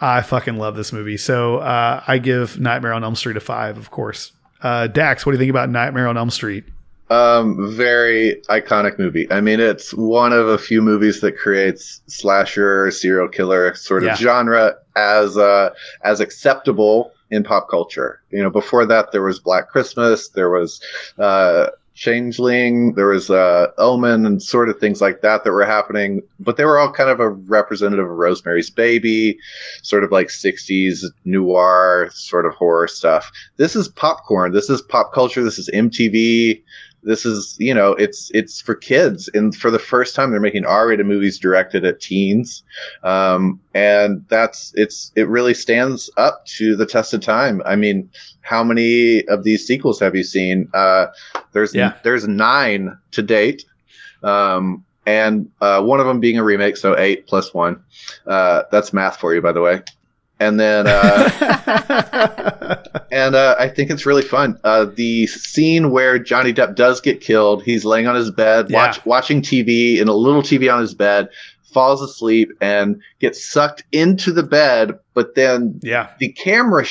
I fucking love this movie. So I give Nightmare on Elm Street a 5, of course. Dax, what do you think about Nightmare on Elm Street? Very iconic movie. I mean, it's one of a few movies that creates slasher, serial killer sort of genre as acceptable in pop culture. You know, before that, there was Black Christmas, there was Changeling, there was Omen, and sort of things like that were happening, but they were all kind of a representative of Rosemary's Baby, sort of like 60s noir sort of horror stuff. This is popcorn. This is pop culture. This is MTV. This is, you know, it's for kids. And for the first time, they're making R-rated movies directed at teens. And it really stands up to the test of time. I mean, how many of these sequels have you seen? There's 9 to date. And one of them being a remake. So 8 + 1. That's math for you, by the way. And then, I think it's really fun. The scene where Johnny Depp does get killed, he's laying on his bed, watching TV and a little TV on his bed, falls asleep and gets sucked into the bed. But then the camera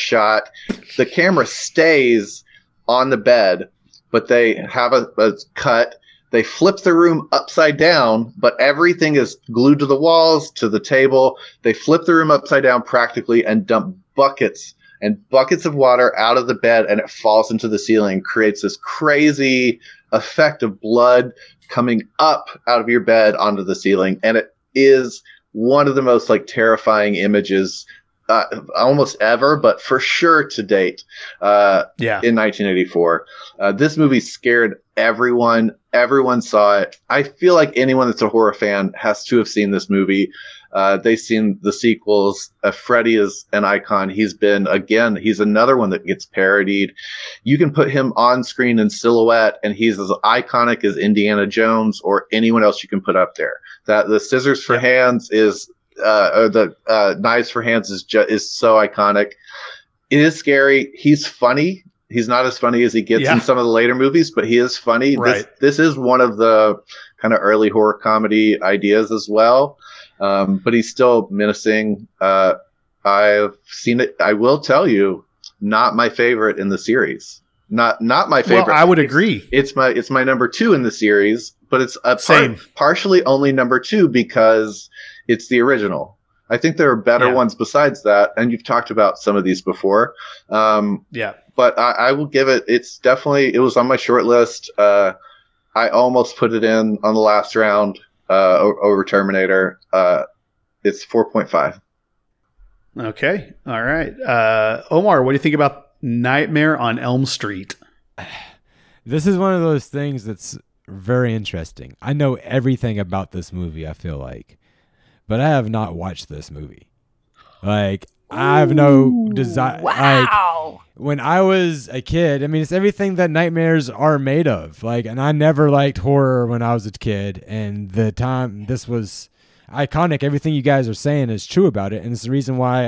stays on the bed, but they have a cut. They flip the room upside down, but everything is glued to the walls, to the table. They flip the room upside down practically and dump buckets of water out of the bed, and it falls into the ceiling, creates this crazy effect of blood coming up out of your bed onto the ceiling. And it is one of the most like terrifying images almost ever, but for sure to date in 1984. This movie scared everyone. Everyone saw it. I feel like anyone that's a horror fan has to have seen this movie. They've seen the sequels. Freddy is an icon. He's another one that gets parodied. You can put him on screen in silhouette, and he's as iconic as Indiana Jones or anyone else you can put up there. That the scissors for hands is... or the knives for hands is so iconic. It is scary. He's funny. He's not as funny as he gets in some of the later movies, but he is funny. Right. This is one of the kind of early horror comedy ideas as well. But he's still menacing. I've seen it. I will tell you, not my favorite in the series. Not my favorite. Well, I would agree. It's my number 2 in the series, but it's partially only number 2 because it's the original. I think there are better ones besides that, and you've talked about some of these before. But I will give it. It's definitely. It was on my short list. I almost put it in on the last round over Terminator. It's 4.5. Okay. All right. Omar, what do you think about Nightmare on Elm Street? This is one of those things that's very interesting. I know everything about this movie, I feel like. But I have not watched this movie. Like, I have no desire. Wow. Like, when I was a kid, I mean, it's everything that nightmares are made of. Like, and I never liked horror when I was a kid. And the time this was iconic, everything you guys are saying is true about it. And it's the reason why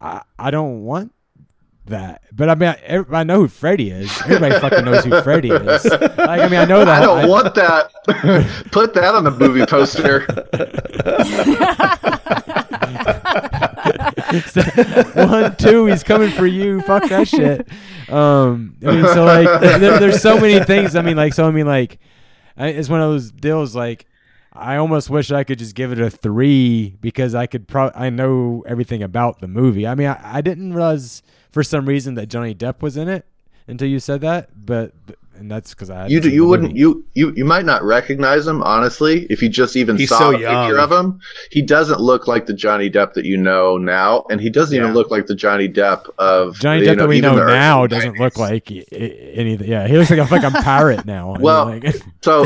I don't want that. But I mean, I know who Freddy is. Everybody fucking knows who Freddy is. Like, I mean, I know that. I don't want that. Put that on the movie poster. So, 1, 2, he's coming for you. Fuck that shit. I mean, so like, there's so many things. I mean, like, it's one of those deals. Like, I almost wish I could just give it a 3 because I could probably, I know everything about the movie. I mean, I didn't realize for some reason that Johnny Depp was in it until you said that, but and that's because I you do, you wouldn't you might not recognize him honestly if you just even He's saw so a young. Picture of him. He doesn't look like the Johnny Depp that you know now, and he doesn't even look like the Johnny Depp of Johnny Depp that we know now doesn't look like anything. Yeah, he looks like a fucking pirate now. Well, so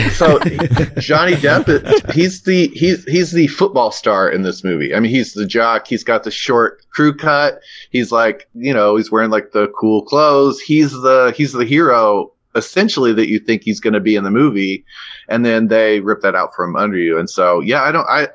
Johnny Depp is, he's the football star in this movie. I mean, he's the jock. He's got the short crew cut. He's like, you know, he's wearing like the cool clothes. He's the hero essentially that you think he's going to be in the movie, and then they rip that out from under you. And so, yeah,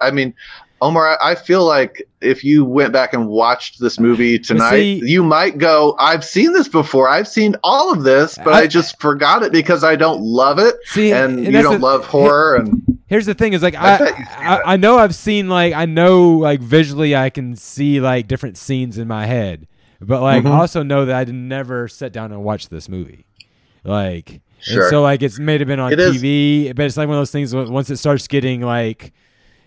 I mean, Omar, I feel like if you went back and watched this movie tonight, you might go, I've seen this before. I've seen all of this, but I just forgot it because I don't love it. See, and you don't love horror. And here's the thing is like, I know I've seen like, I know like visually I can see like different scenes in my head, but like I also know that I'd never sat down and watched this movie. Like, sure. So like it's may have been on TV, but it's like one of those things. Once it starts getting like,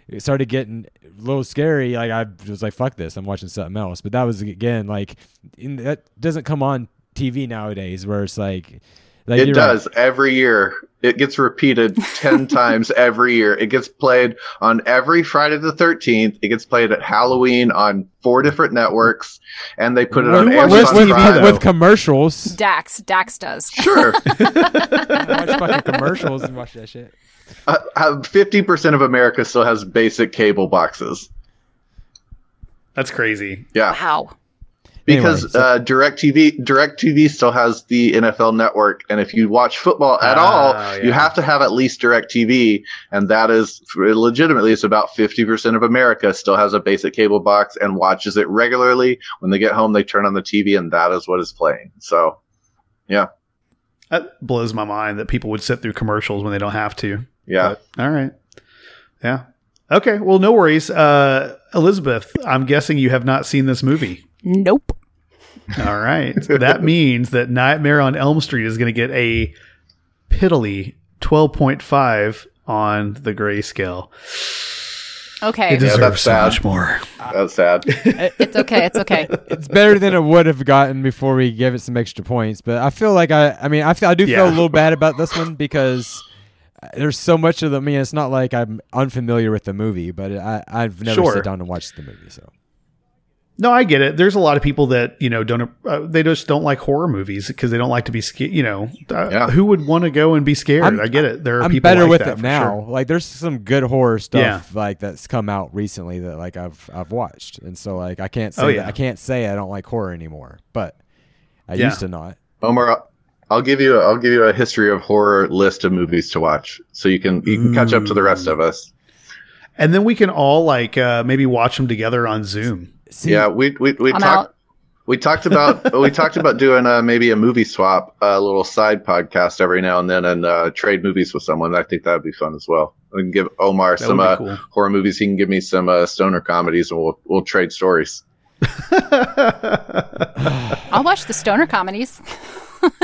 it started getting a little scary. Like I was like, fuck this, I'm watching something else. But that was again, like that doesn't come on TV nowadays where it's like it does right. Every year. It gets repeated 10 times every year. It gets played on every Friday the 13th. It gets played at Halloween on 4 different networks, and they put it on Amazon Prime with commercials. Dax does. Sure. I watch fucking commercials and watch that shit. 50% of America still has basic cable boxes. That's crazy. Yeah. Wow. Because anyway, so. DirecTV still has the NFL network, and if you watch football at all, you have to have at least DirecTV, and that is legitimately it's about 50% of America still has a basic cable box and watches it regularly. When they get home, they turn on the TV, and that is what is playing. So, yeah. That blows my mind that people would sit through commercials when they don't have to. Yeah. But, all right. Yeah. Okay. Well, no worries. Elizabeth, I'm guessing you have not seen this movie. Nope. All right. That means that Nightmare on Elm Street is going to get a piddly 12.5 on the grayscale. Okay. It deserves so much more. That's sad. It's okay. It's okay. It's better than it would have gotten before we gave it some extra points. But I feel like I feel a little bad about this one because there's so much of the. I mean, it's not like I'm unfamiliar with the movie, but I've never sat down and watched the movie, so. No, I get it. There's a lot of people that, you know, they just don't like horror movies because they don't like to be scared. You know, who would want to go and be scared? I get it. There are people better like with that, it now. Sure. Like, there's some good horror stuff like that's come out recently that like I've watched, and so like I can't say that. I can't say I don't like horror anymore, but I used to not. Omar, I'll give you a history of horror list of movies to watch, so you can catch up to the rest of us, and then we can all like maybe watch them together on Zoom. See, yeah, we talked about doing maybe a movie swap, a little side podcast every now and then, and trade movies with someone. I think that would be fun as well. I can give Omar some cool horror movies. He can give me some stoner comedies, and we'll trade stories. I'll watch the stoner comedies. You've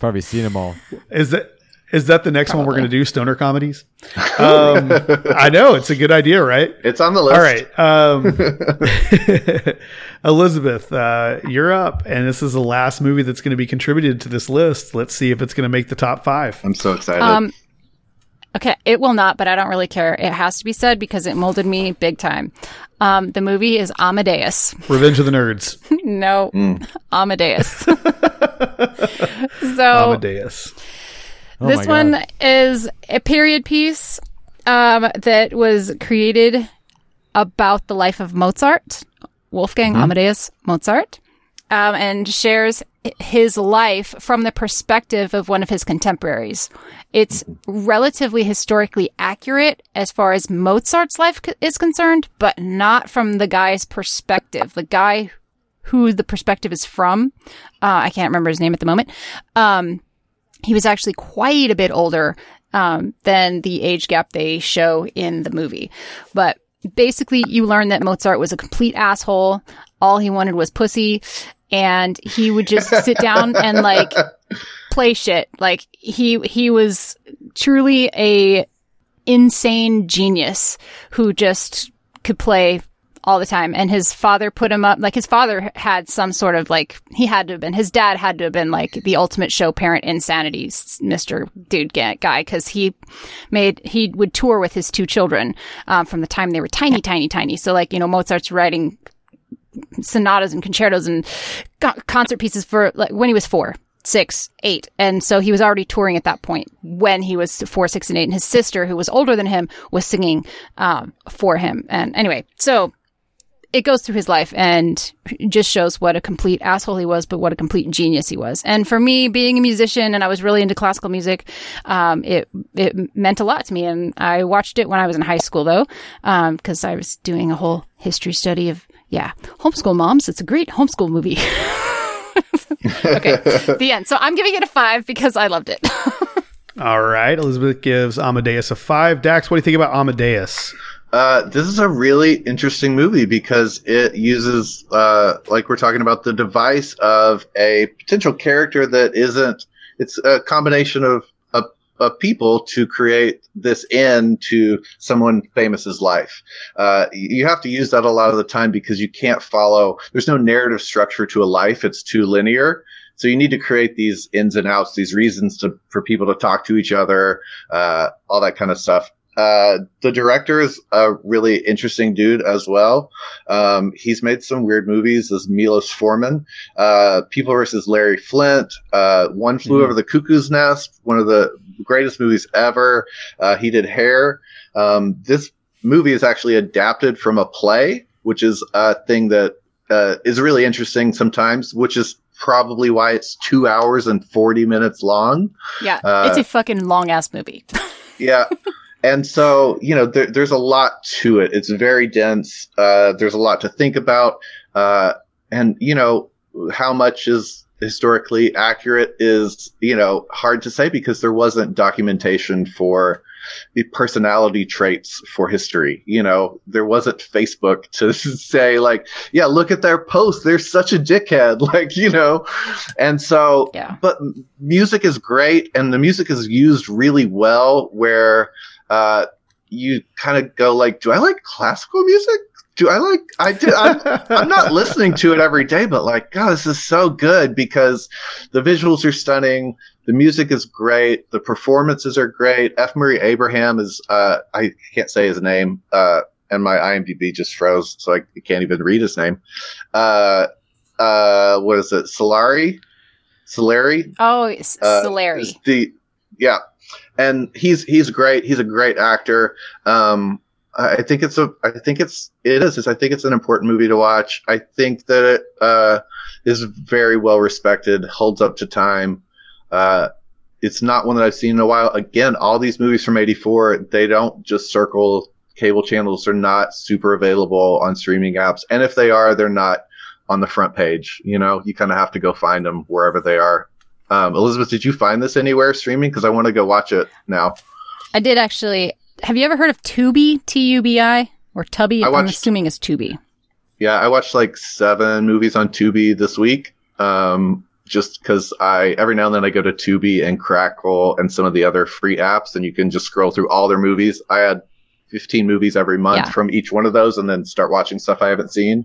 probably seen them all. Is that the next one we're going to do, stoner comedies? I know. It's a good idea, right? It's on the list. All right. Elizabeth, you're up. And this is the last movie that's going to be contributed to this list. Let's see if it's going to make the top 5. I'm so excited. Okay. It will not, but I don't really care. It has to be said because it molded me big time. The movie is Amadeus. Revenge of the Nerds. No. Amadeus. Amadeus. This one is a period piece that was created about the life of Mozart, Wolfgang Amadeus Mozart, and shares his life from the perspective of one of his contemporaries. It's relatively historically accurate as far as Mozart's life is concerned, but not from the guy's perspective. The guy who the perspective is from, I can't remember his name at the moment, he was actually quite a bit older than the age gap they show in the movie. But basically, you learn that Mozart was a complete asshole. All he wanted was pussy. And he would just sit down and, like, play shit. Like, he was truly a insane genius who just could play all the time. And his father put him up, like his father had some sort of like, he had to have been, his dad had to have been like the ultimate show parent insanity Mr. Dude guy, because he would tour with his two children from the time they were tiny. So like, you know, Mozart's writing sonatas and concertos and concert pieces for like when he was 4, 6, 8. And so he was already touring at that point when he was 4, 6, and 8. And his sister, who was older than him, was singing for him. And anyway, so it goes through his life and just shows what a complete asshole he was, but what a complete genius he was. And for me, being a musician, and I was really into classical music, it meant a lot to me. And I watched it when I was in high school, though, because I was doing a whole history study of, homeschool moms. It's a great homeschool movie. Okay, the end. So I'm giving it a 5 because I loved it. All right. Elizabeth gives Amadeus a 5. Dax, what do you think about Amadeus? This is a really interesting movie because it uses, like we're talking about, the device of a potential character that isn't. It's a combination of people to create this end to someone famous's life. You have to use that a lot of the time because you can't follow. There's no narrative structure to a life. It's too linear. So you need to create these ins and outs, these reasons for people to talk to each other, all that kind of stuff. The director is a really interesting dude as well. He's made some weird movies as Milos Forman, People vs. Larry Flint, One Flew Over the Cuckoo's Nest, one of the greatest movies ever. He did Hair. This movie is actually adapted from a play, which is a thing that is really interesting sometimes, which is probably why it's 2 hours and 40 minutes long. Yeah, it's a fucking long-ass movie. Yeah. And so, you know, there's a lot to it. It's very dense. There's a lot to think about. And, you know, how much is historically accurate is, you know, hard to say because there wasn't documentation for the personality traits for history. You know, there wasn't Facebook to say like, yeah, look at their post. They're such a dickhead. Like, you know, and so, yeah. But music is great. And the music is used really well where, you kind of go like, do I like classical music? I'm not listening to it every day, but like, God, this is so good because the visuals are stunning. The music is great. The performances are great. F. Murray Abraham is, I can't say his name, and my IMDb just froze, so I can't even read his name. What is it? Solari? Oh, it's Solari. Yeah. And he's great. He's a great actor. I think it's an important movie to watch. I think that it is very well respected, holds up to time. It's not one that I've seen in a while. Again, all these movies from '84, they don't just circle cable channels. They're not super available on streaming apps. And if they are, they're not on the front page. You know, you kind of have to go find them wherever they are. Elizabeth, did you find this anywhere streaming? Because I want to go watch it now. I did actually. Have you ever heard of Tubi? T-U-B-I? Or Tubby? I'm assuming it's Tubi. Yeah, I watched like 7 movies on Tubi this week. Just because every now and then I go to Tubi and Crackle and some of the other free apps. And you can just scroll through all their movies. I had 15 movies every month from each one of those and then start watching stuff I haven't seen.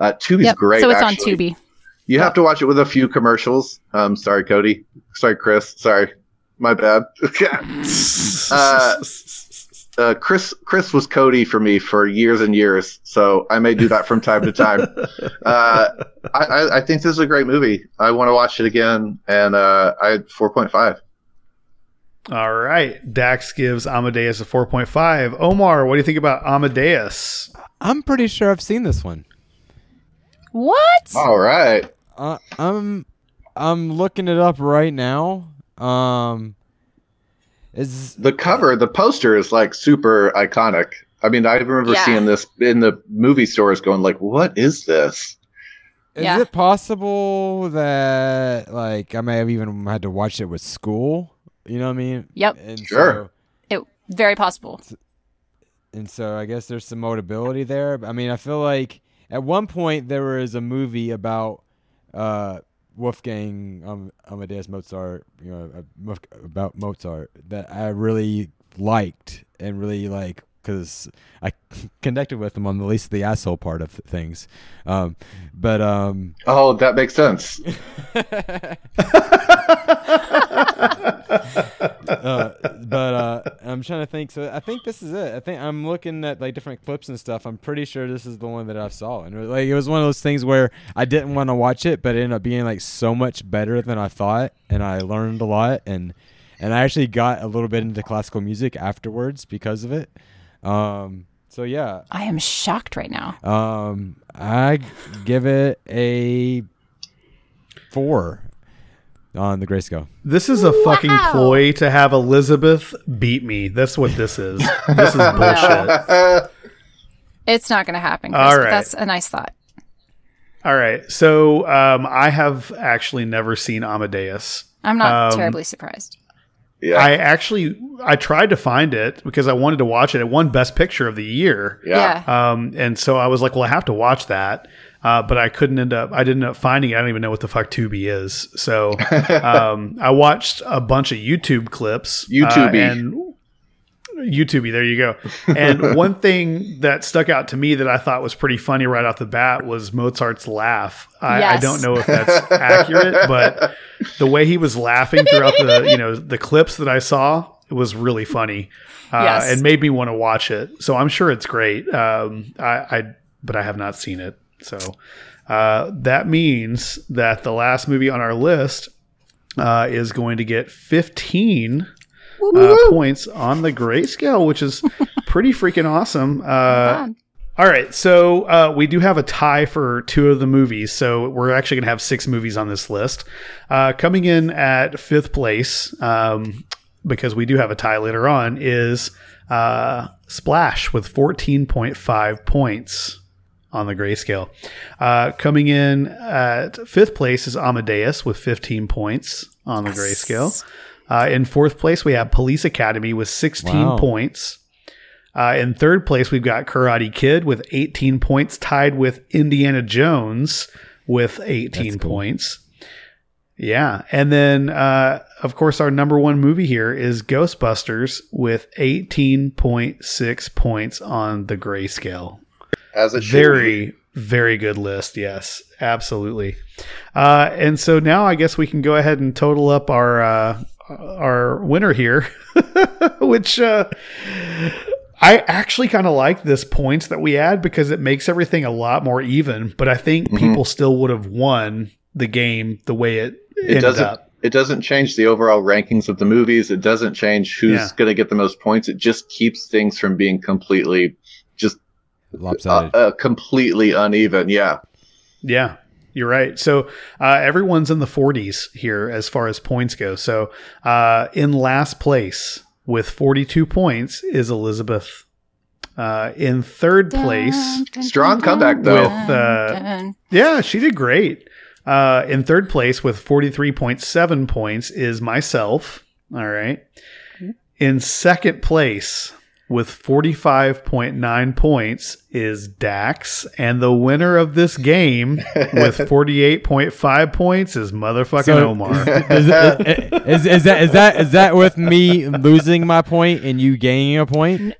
Tubi's great, so it's actually on Tubi. You have to watch it with a few commercials. Sorry, Cody. Sorry, Chris. Sorry. My bad. Chris was Cody for me for years and years, so I may do that from time to time. I think this is a great movie. I want to watch it again, and I had 4.5. All right. Dax gives Amadeus a 4.5. Omar, what do you think about Amadeus? I'm pretty sure I've seen this one. What? All right. I'm looking it up right now. Is the cover, the poster is like super iconic. I mean, I remember seeing this in the movie stores, going like, "What is this?" Is it possible that like I may have even had to watch it with school? You know what I mean? Yep. And sure. So, it very possible. And so I guess there's some mobility there. I mean, I feel like. At one point, there was a movie about Wolfgang Amadeus Mozart, you know, about Mozart that I really liked and really like, because I connected with him on the least of the asshole part of things. Oh, that makes sense. I'm trying to think. So I think this is it. I think I'm looking at like different clips and stuff. I'm pretty sure this is the one that I saw. And like, it was one of those things where I didn't want to watch it, but it ended up being like so much better than I thought. And I learned a lot. And I actually got a little bit into classical music afterwards because of it. So yeah, I am shocked right now. I give it a 4 on the Grayscale. This is a fucking ploy to have Elizabeth beat me. That's what this is. This is bullshit. No. It's not going to happen, Chris. All right. But that's a nice thought. All right. So, I have actually never seen Amadeus. I'm not terribly surprised. Yeah. I tried to find it because I wanted to watch it. It won Best Picture of the year. Yeah. And so I was like, well, I have to watch that. But I couldn't I didn't end up finding it. I don't even know what the fuck Tubi is. So I watched a bunch of YouTube clips. YouTube, there you go. And one thing that stuck out to me that I thought was pretty funny right off the bat was Mozart's laugh. I don't know if that's accurate, but the way he was laughing throughout the clips that I saw, it was really funny. And made me want to watch it. So I'm sure it's great. But I have not seen it. So that means that the last movie on our list is going to get 15 points on the Grayscale, which is pretty freaking awesome. All right, so we do have a tie for 2 of the movies, so we're actually going to have 6 movies on this list. Coming in at 5th place, because we do have a tie later on, is Splash with 14.5 points on the Grayscale. Coming in at 5th place is Amadeus with 15 points on the Grayscale. In 4th place, we have Police Academy with 16 points. In 3rd place, we've got Karate Kid with 18 points, tied with Indiana Jones with 18 points. Yeah. And then, of course, our number one movie here is Ghostbusters with 18.6 points on the Grayscale. As a very, very good list. Yes, absolutely. And so now I guess we can go ahead and total up our winner here, which I actually kind of like this points that we add because it makes everything a lot more even, but I think people still would have won the game the way it ended up. It doesn't change the overall rankings of the movies. It doesn't change who's going to get the most points. It just keeps things from being completely just lopsided. Completely uneven. Yeah. Yeah. You're right. So everyone's in the 40s here as far as points go. So in last place with 42 points is Elizabeth. In 3rd place. Strong comeback, though. Yeah, she did great. In 3rd place with 43.7 points is myself. All right. In 2nd place with 45.9 points is Dax. And the winner of this game with 48.5 points is motherfucking Omar. Is that with me losing my point and you gaining a point?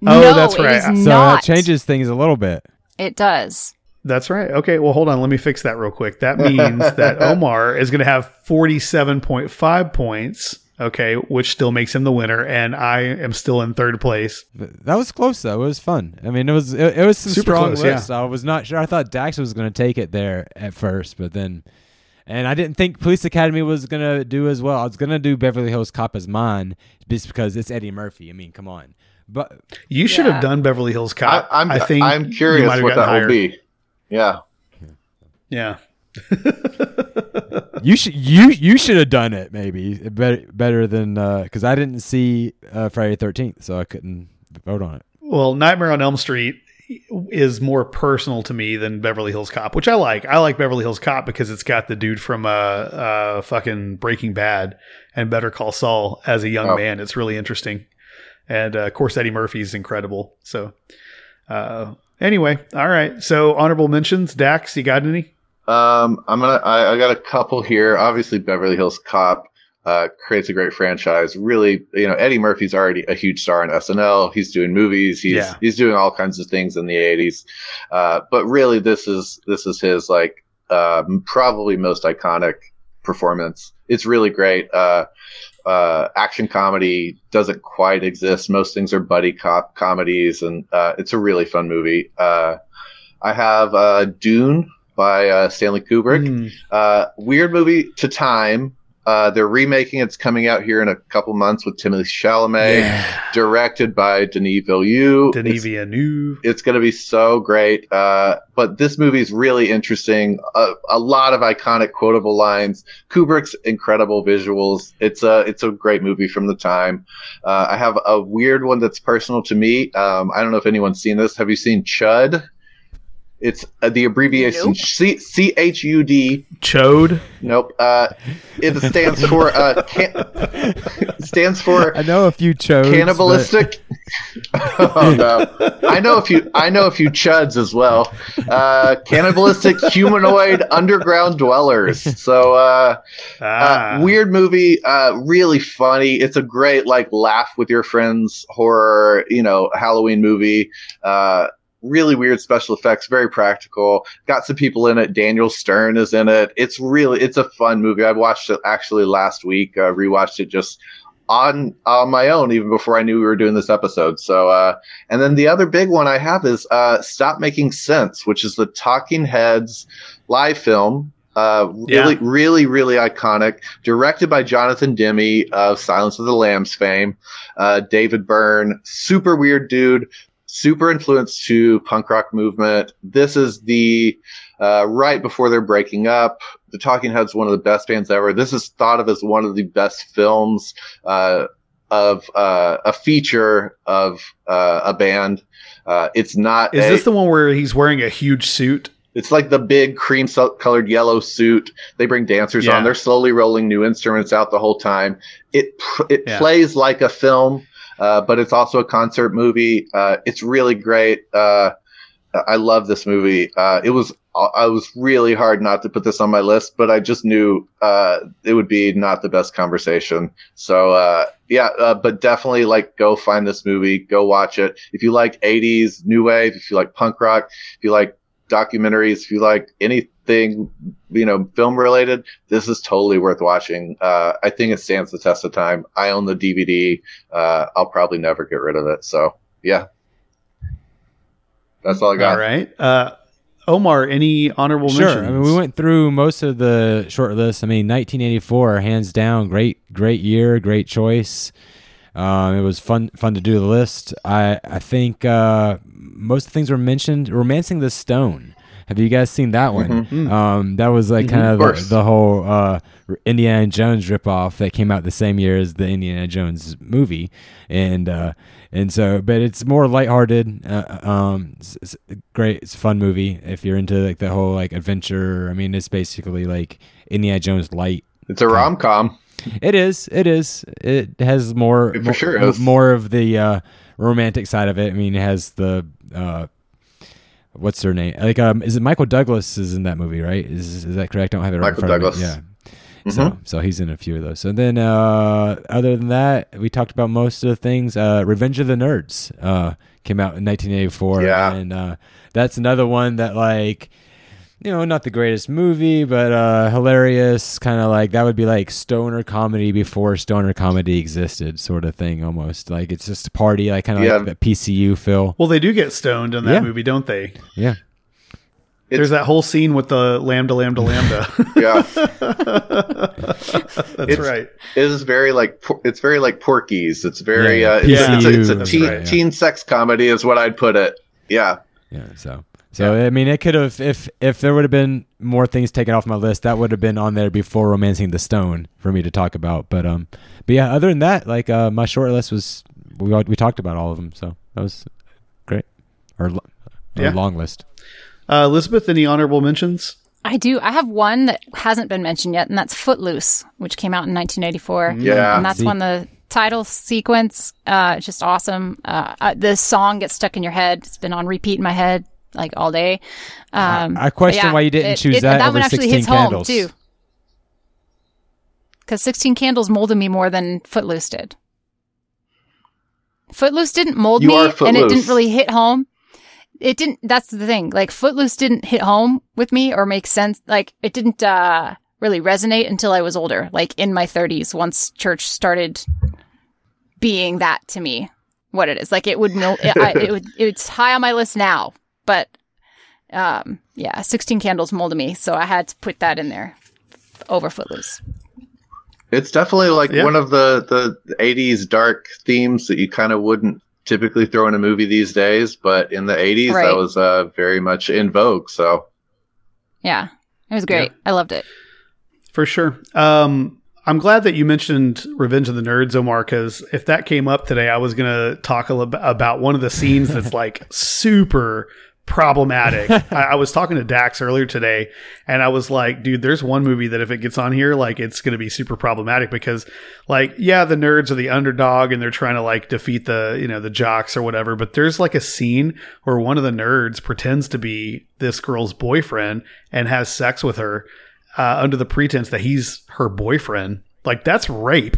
No, that's right. So that changes things a little bit. It does. That's right. Okay, well, hold on. Let me fix that real quick. That means that Omar is going to have 47.5 points. Okay, which still makes him the winner, and I am still in 3rd place. That was close, though. It was fun. I mean, it was some super strong list. Yeah. I was not sure. I thought Dax was going to take it there at first, but then, and I didn't think Police Academy was going to do as well. I was going to do Beverly Hills Cop as mine just because it's Eddie Murphy. I mean, come on. But you should have done Beverly Hills Cop. I think I'm curious what that will be. Yeah. Yeah. You should have done it maybe better than because I didn't see Friday the 13th, so I couldn't vote on it. Well, Nightmare on Elm Street is more personal to me than Beverly Hills Cop, which I like. I like Beverly Hills Cop because it's got the dude from fucking Breaking Bad and Better Call Saul as a young man. It's really interesting, and of course Eddie Murphy's incredible. So anyway, all right. So honorable mentions, Dax, you got any? I got a couple here. Obviously, Beverly Hills Cop. creates a great franchise. Really, Eddie Murphy's already a huge star in SNL. He's doing movies. He's doing all kinds of things in the 80s. But really, this is his probably most iconic performance. It's really great. Action comedy doesn't quite exist. Most things are buddy cop comedies, and it's a really fun movie. I have Dune by Stanley Kubrick. Weird movie to time. They're remaking. It's coming out here in a couple months with Timothée Chalamet, directed by Denis Villeneuve. It's going to be so great. But this movie is really interesting. A lot of iconic quotable lines. Kubrick's incredible visuals. It's a great movie from the time. I have a weird one that's personal to me. I don't know if anyone's seen this. Have you seen Chud? It's the abbreviation CHUD. Chode? Nope. It stands for I know a few chodes. Cannibalistic. But... oh no. I know a few chuds as well. Cannibalistic humanoid underground dwellers. So weird movie, really funny. It's a great laugh with your friends horror, Halloween movie. Really weird special effects, very practical. Got some people in it. Daniel Stern is in it. It's a fun movie. I watched it actually last week. Rewatched it just on my own, even before I knew we were doing this episode. So, and then the other big one I have is Stop Making Sense, which is the Talking Heads live film. Really iconic. Directed by Jonathan Demme of Silence of the Lambs fame. David Byrne, super weird dude. Super influenced to punk rock movement. This is the right before they're breaking up. The Talking Heads, one of the best bands ever. This is thought of as one of the best films of a feature of a band. It's not. Is this the one where he's wearing a huge suit? It's like the big cream-colored yellow suit. They bring dancers on. They're slowly rolling new instruments out the whole time. It plays like a film. But it's also a concert movie. It's really great. I love this movie. I was really hard not to put this on my list, but I just knew it would be not the best conversation. So but definitely go find this movie, go watch it. If you like 80s new wave, if you like punk rock, if you like documentaries, if you like anything film related, this is totally worth watching. I think it stands the test of time. I own the DVD. I'll probably never get rid of it. So that's all I got. All right. Omar, any honorable mentions? Sure. We went through most of the short list. 1984, hands down, great year, great choice. It was fun to do the list. I think most of the things were mentioned. Romancing the Stone. Have you guys seen that one? Mm-hmm. That was kind of the whole Indiana Jones ripoff that came out the same year as the Indiana Jones movie, and so, but it's more lighthearted. It's great. It's a fun movie if you're into the whole adventure. It's basically Indiana Jones light. It's a rom-com. It is. It has more of the romantic side of it. It has the what's her name? Is it Michael Douglas is in that movie, right? Is that correct? I don't have it right in front of me. Michael Douglas. Yeah. Mm-hmm. So he's in a few of those. So then, other than that, we talked about most of the things. Revenge of the Nerds came out in 1984. Yeah. And that's another one that not the greatest movie, but hilarious. Kind of that would be stoner comedy before stoner comedy existed, sort of thing almost. It's just a party, that PCU feel. Well, they do get stoned in that movie, don't they? Yeah. There's that whole scene with the lambda. Yeah. That's right. It is very it's very Porky's. It's very teen sex comedy is what I'd put it. Yeah. Yeah. So it could have, if there would have been more things taken off my list, that would have been on there before Romancing the Stone for me to talk about. But yeah, other than that, my short list was we talked about all of them, so that was great. Or long list. Elizabeth, any honorable mentions? I do. I have one that hasn't been mentioned yet, and that's Footloose, which came out in 1984. Yeah, and that's when the title sequence, just awesome. The song gets stuck in your head. It's been on repeat in my head. All day. I question why you didn't choose that. That one actually hits home too. because 16 Candles molded me more than Footloose did. Footloose didn't mold me, and it didn't really hit home. It didn't, that's the thing. Like, Footloose didn't hit home with me or make sense. Like, it didn't really resonate until I was older, like in my 30s, once church started being that to me, what it is. Like, it would, it's high on my list now, but yeah, 16 Candles molded me, so I had to put that in there over Footloose. It's definitely like one of the 80s dark themes that you kind of wouldn't typically throw in a movie these days, but in the 80s, that was very much in vogue. So, yeah, it was great. Yeah. I loved it. For sure. I'm glad that you mentioned Revenge of the Nerds, Omar, because if that came up today, I was going to talk about one of the scenes that's like super problematic. I was talking to Dax earlier today, and I was like, dude, there's one movie that if it gets on here, like, it's going to be super problematic because, like, yeah, the nerds are the underdog and they're trying to, like, defeat the, you know, the jocks or whatever. But there's like a scene where one of the nerds pretends to be this girl's boyfriend and has sex with her under the pretense that he's her boyfriend. Like, that's rape.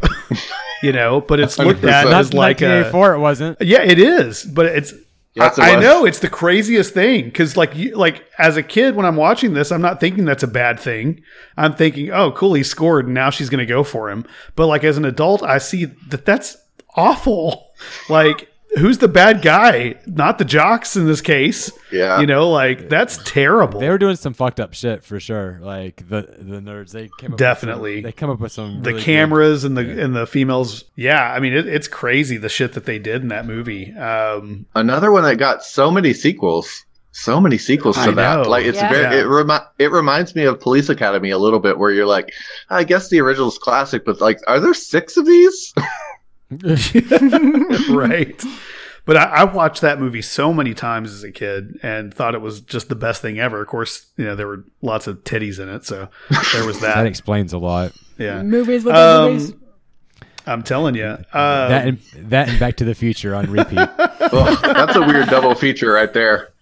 You know, but it's looked at as like a, it wasn't. Yeah, it is. But it's, yes, I know, it's the craziest thing because, like, as a kid, when I'm watching this, I'm not thinking that's a bad thing. I'm thinking, oh, cool, he scored, and now she's going to go for him. But, like, as an adult, I see that that's awful. Like, who's the bad guy? Not the jocks in this case. Yeah, you know, like, that's terrible. They were doing some fucked up shit for sure. Like the nerds, they came up definitely. With some, they come up with some the really cameras good, and the females. Yeah, I mean, it's crazy the shit that they did in that movie. Another one that got so many sequels to that. Like, it's it reminds me of Police Academy a little bit, where you're like, I guess the original's classic, but, like, are there 6 of these? Right. But I watched that movie so many times as a kid and thought it was just the best thing ever. Of course, you know, there were lots of titties in it, so there was that. That explains a lot. Yeah, movies with movies. I'm telling you, that and Back to the Future on repeat. Well, that's a weird double feature right there.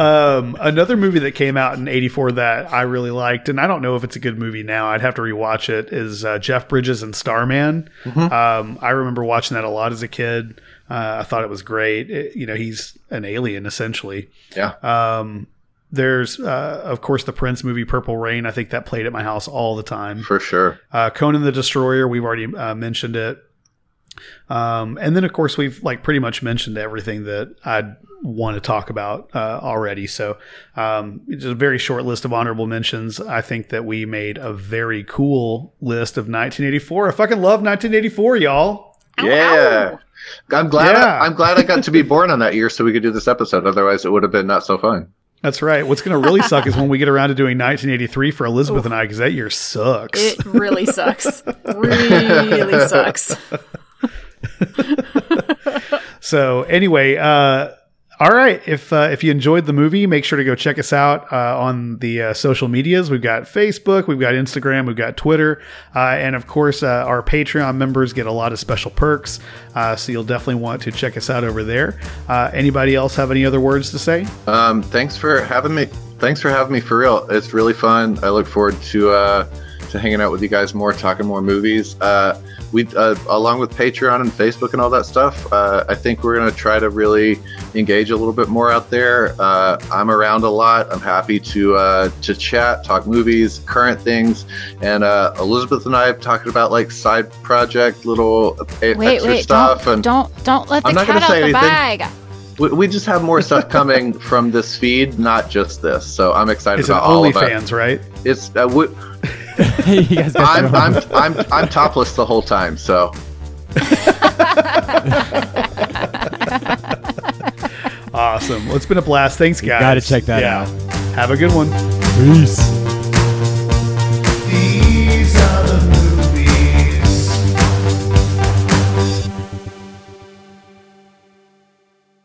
Another movie that came out in 84 that I really liked, and I don't know if it's a good movie now, I'd have to rewatch it, is Jeff Bridges and Starman. Mm-hmm. I remember watching that a lot as a kid. I thought it was great. You know, he's an alien essentially. Yeah. There's, of course, the Prince movie, Purple Rain. I think that played at my house all the time. For sure. Conan the Destroyer. We've already mentioned it. And then, of course, we've, like, pretty much mentioned everything that I'd want to talk about already. So it's a very short list of honorable mentions. I think that we made a very cool list of 1984. I fucking love 1984, y'all. Yeah. Ow, ow. I'm glad I got to be born on that year so we could do this episode. Otherwise, it would have been not so fun. That's right. What's going to really suck is when we get around to doing 1983 for Elizabeth and I, because that year sucks. It really sucks. Really sucks. So anyway, all right, if you enjoyed the movie, make sure to go check us out on the social medias. We've got Facebook, we've got Instagram, we've got Twitter, and of course our Patreon members get a lot of special perks, so you'll definitely want to check us out over there. Anybody else have any other words to say? Thanks for having me for real. It's really fun. I look forward to hanging out with you guys more, talking more movies. We along with Patreon and Facebook and all that stuff, I think we're going to try to really engage a little bit more out there. I'm around a lot. I'm happy to chat, talk movies, current things, and Elizabeth and I have talked about, like, side project little extra stuff. Don't let the cat out the bag. We just have more stuff coming from this feed, not just this. So I'm excited about all of it. It's OnlyFans, right? It's I'm topless the whole time, so. Awesome. Well, it's been a blast. Thanks, guys. You gotta check that out. Have a good one. Peace.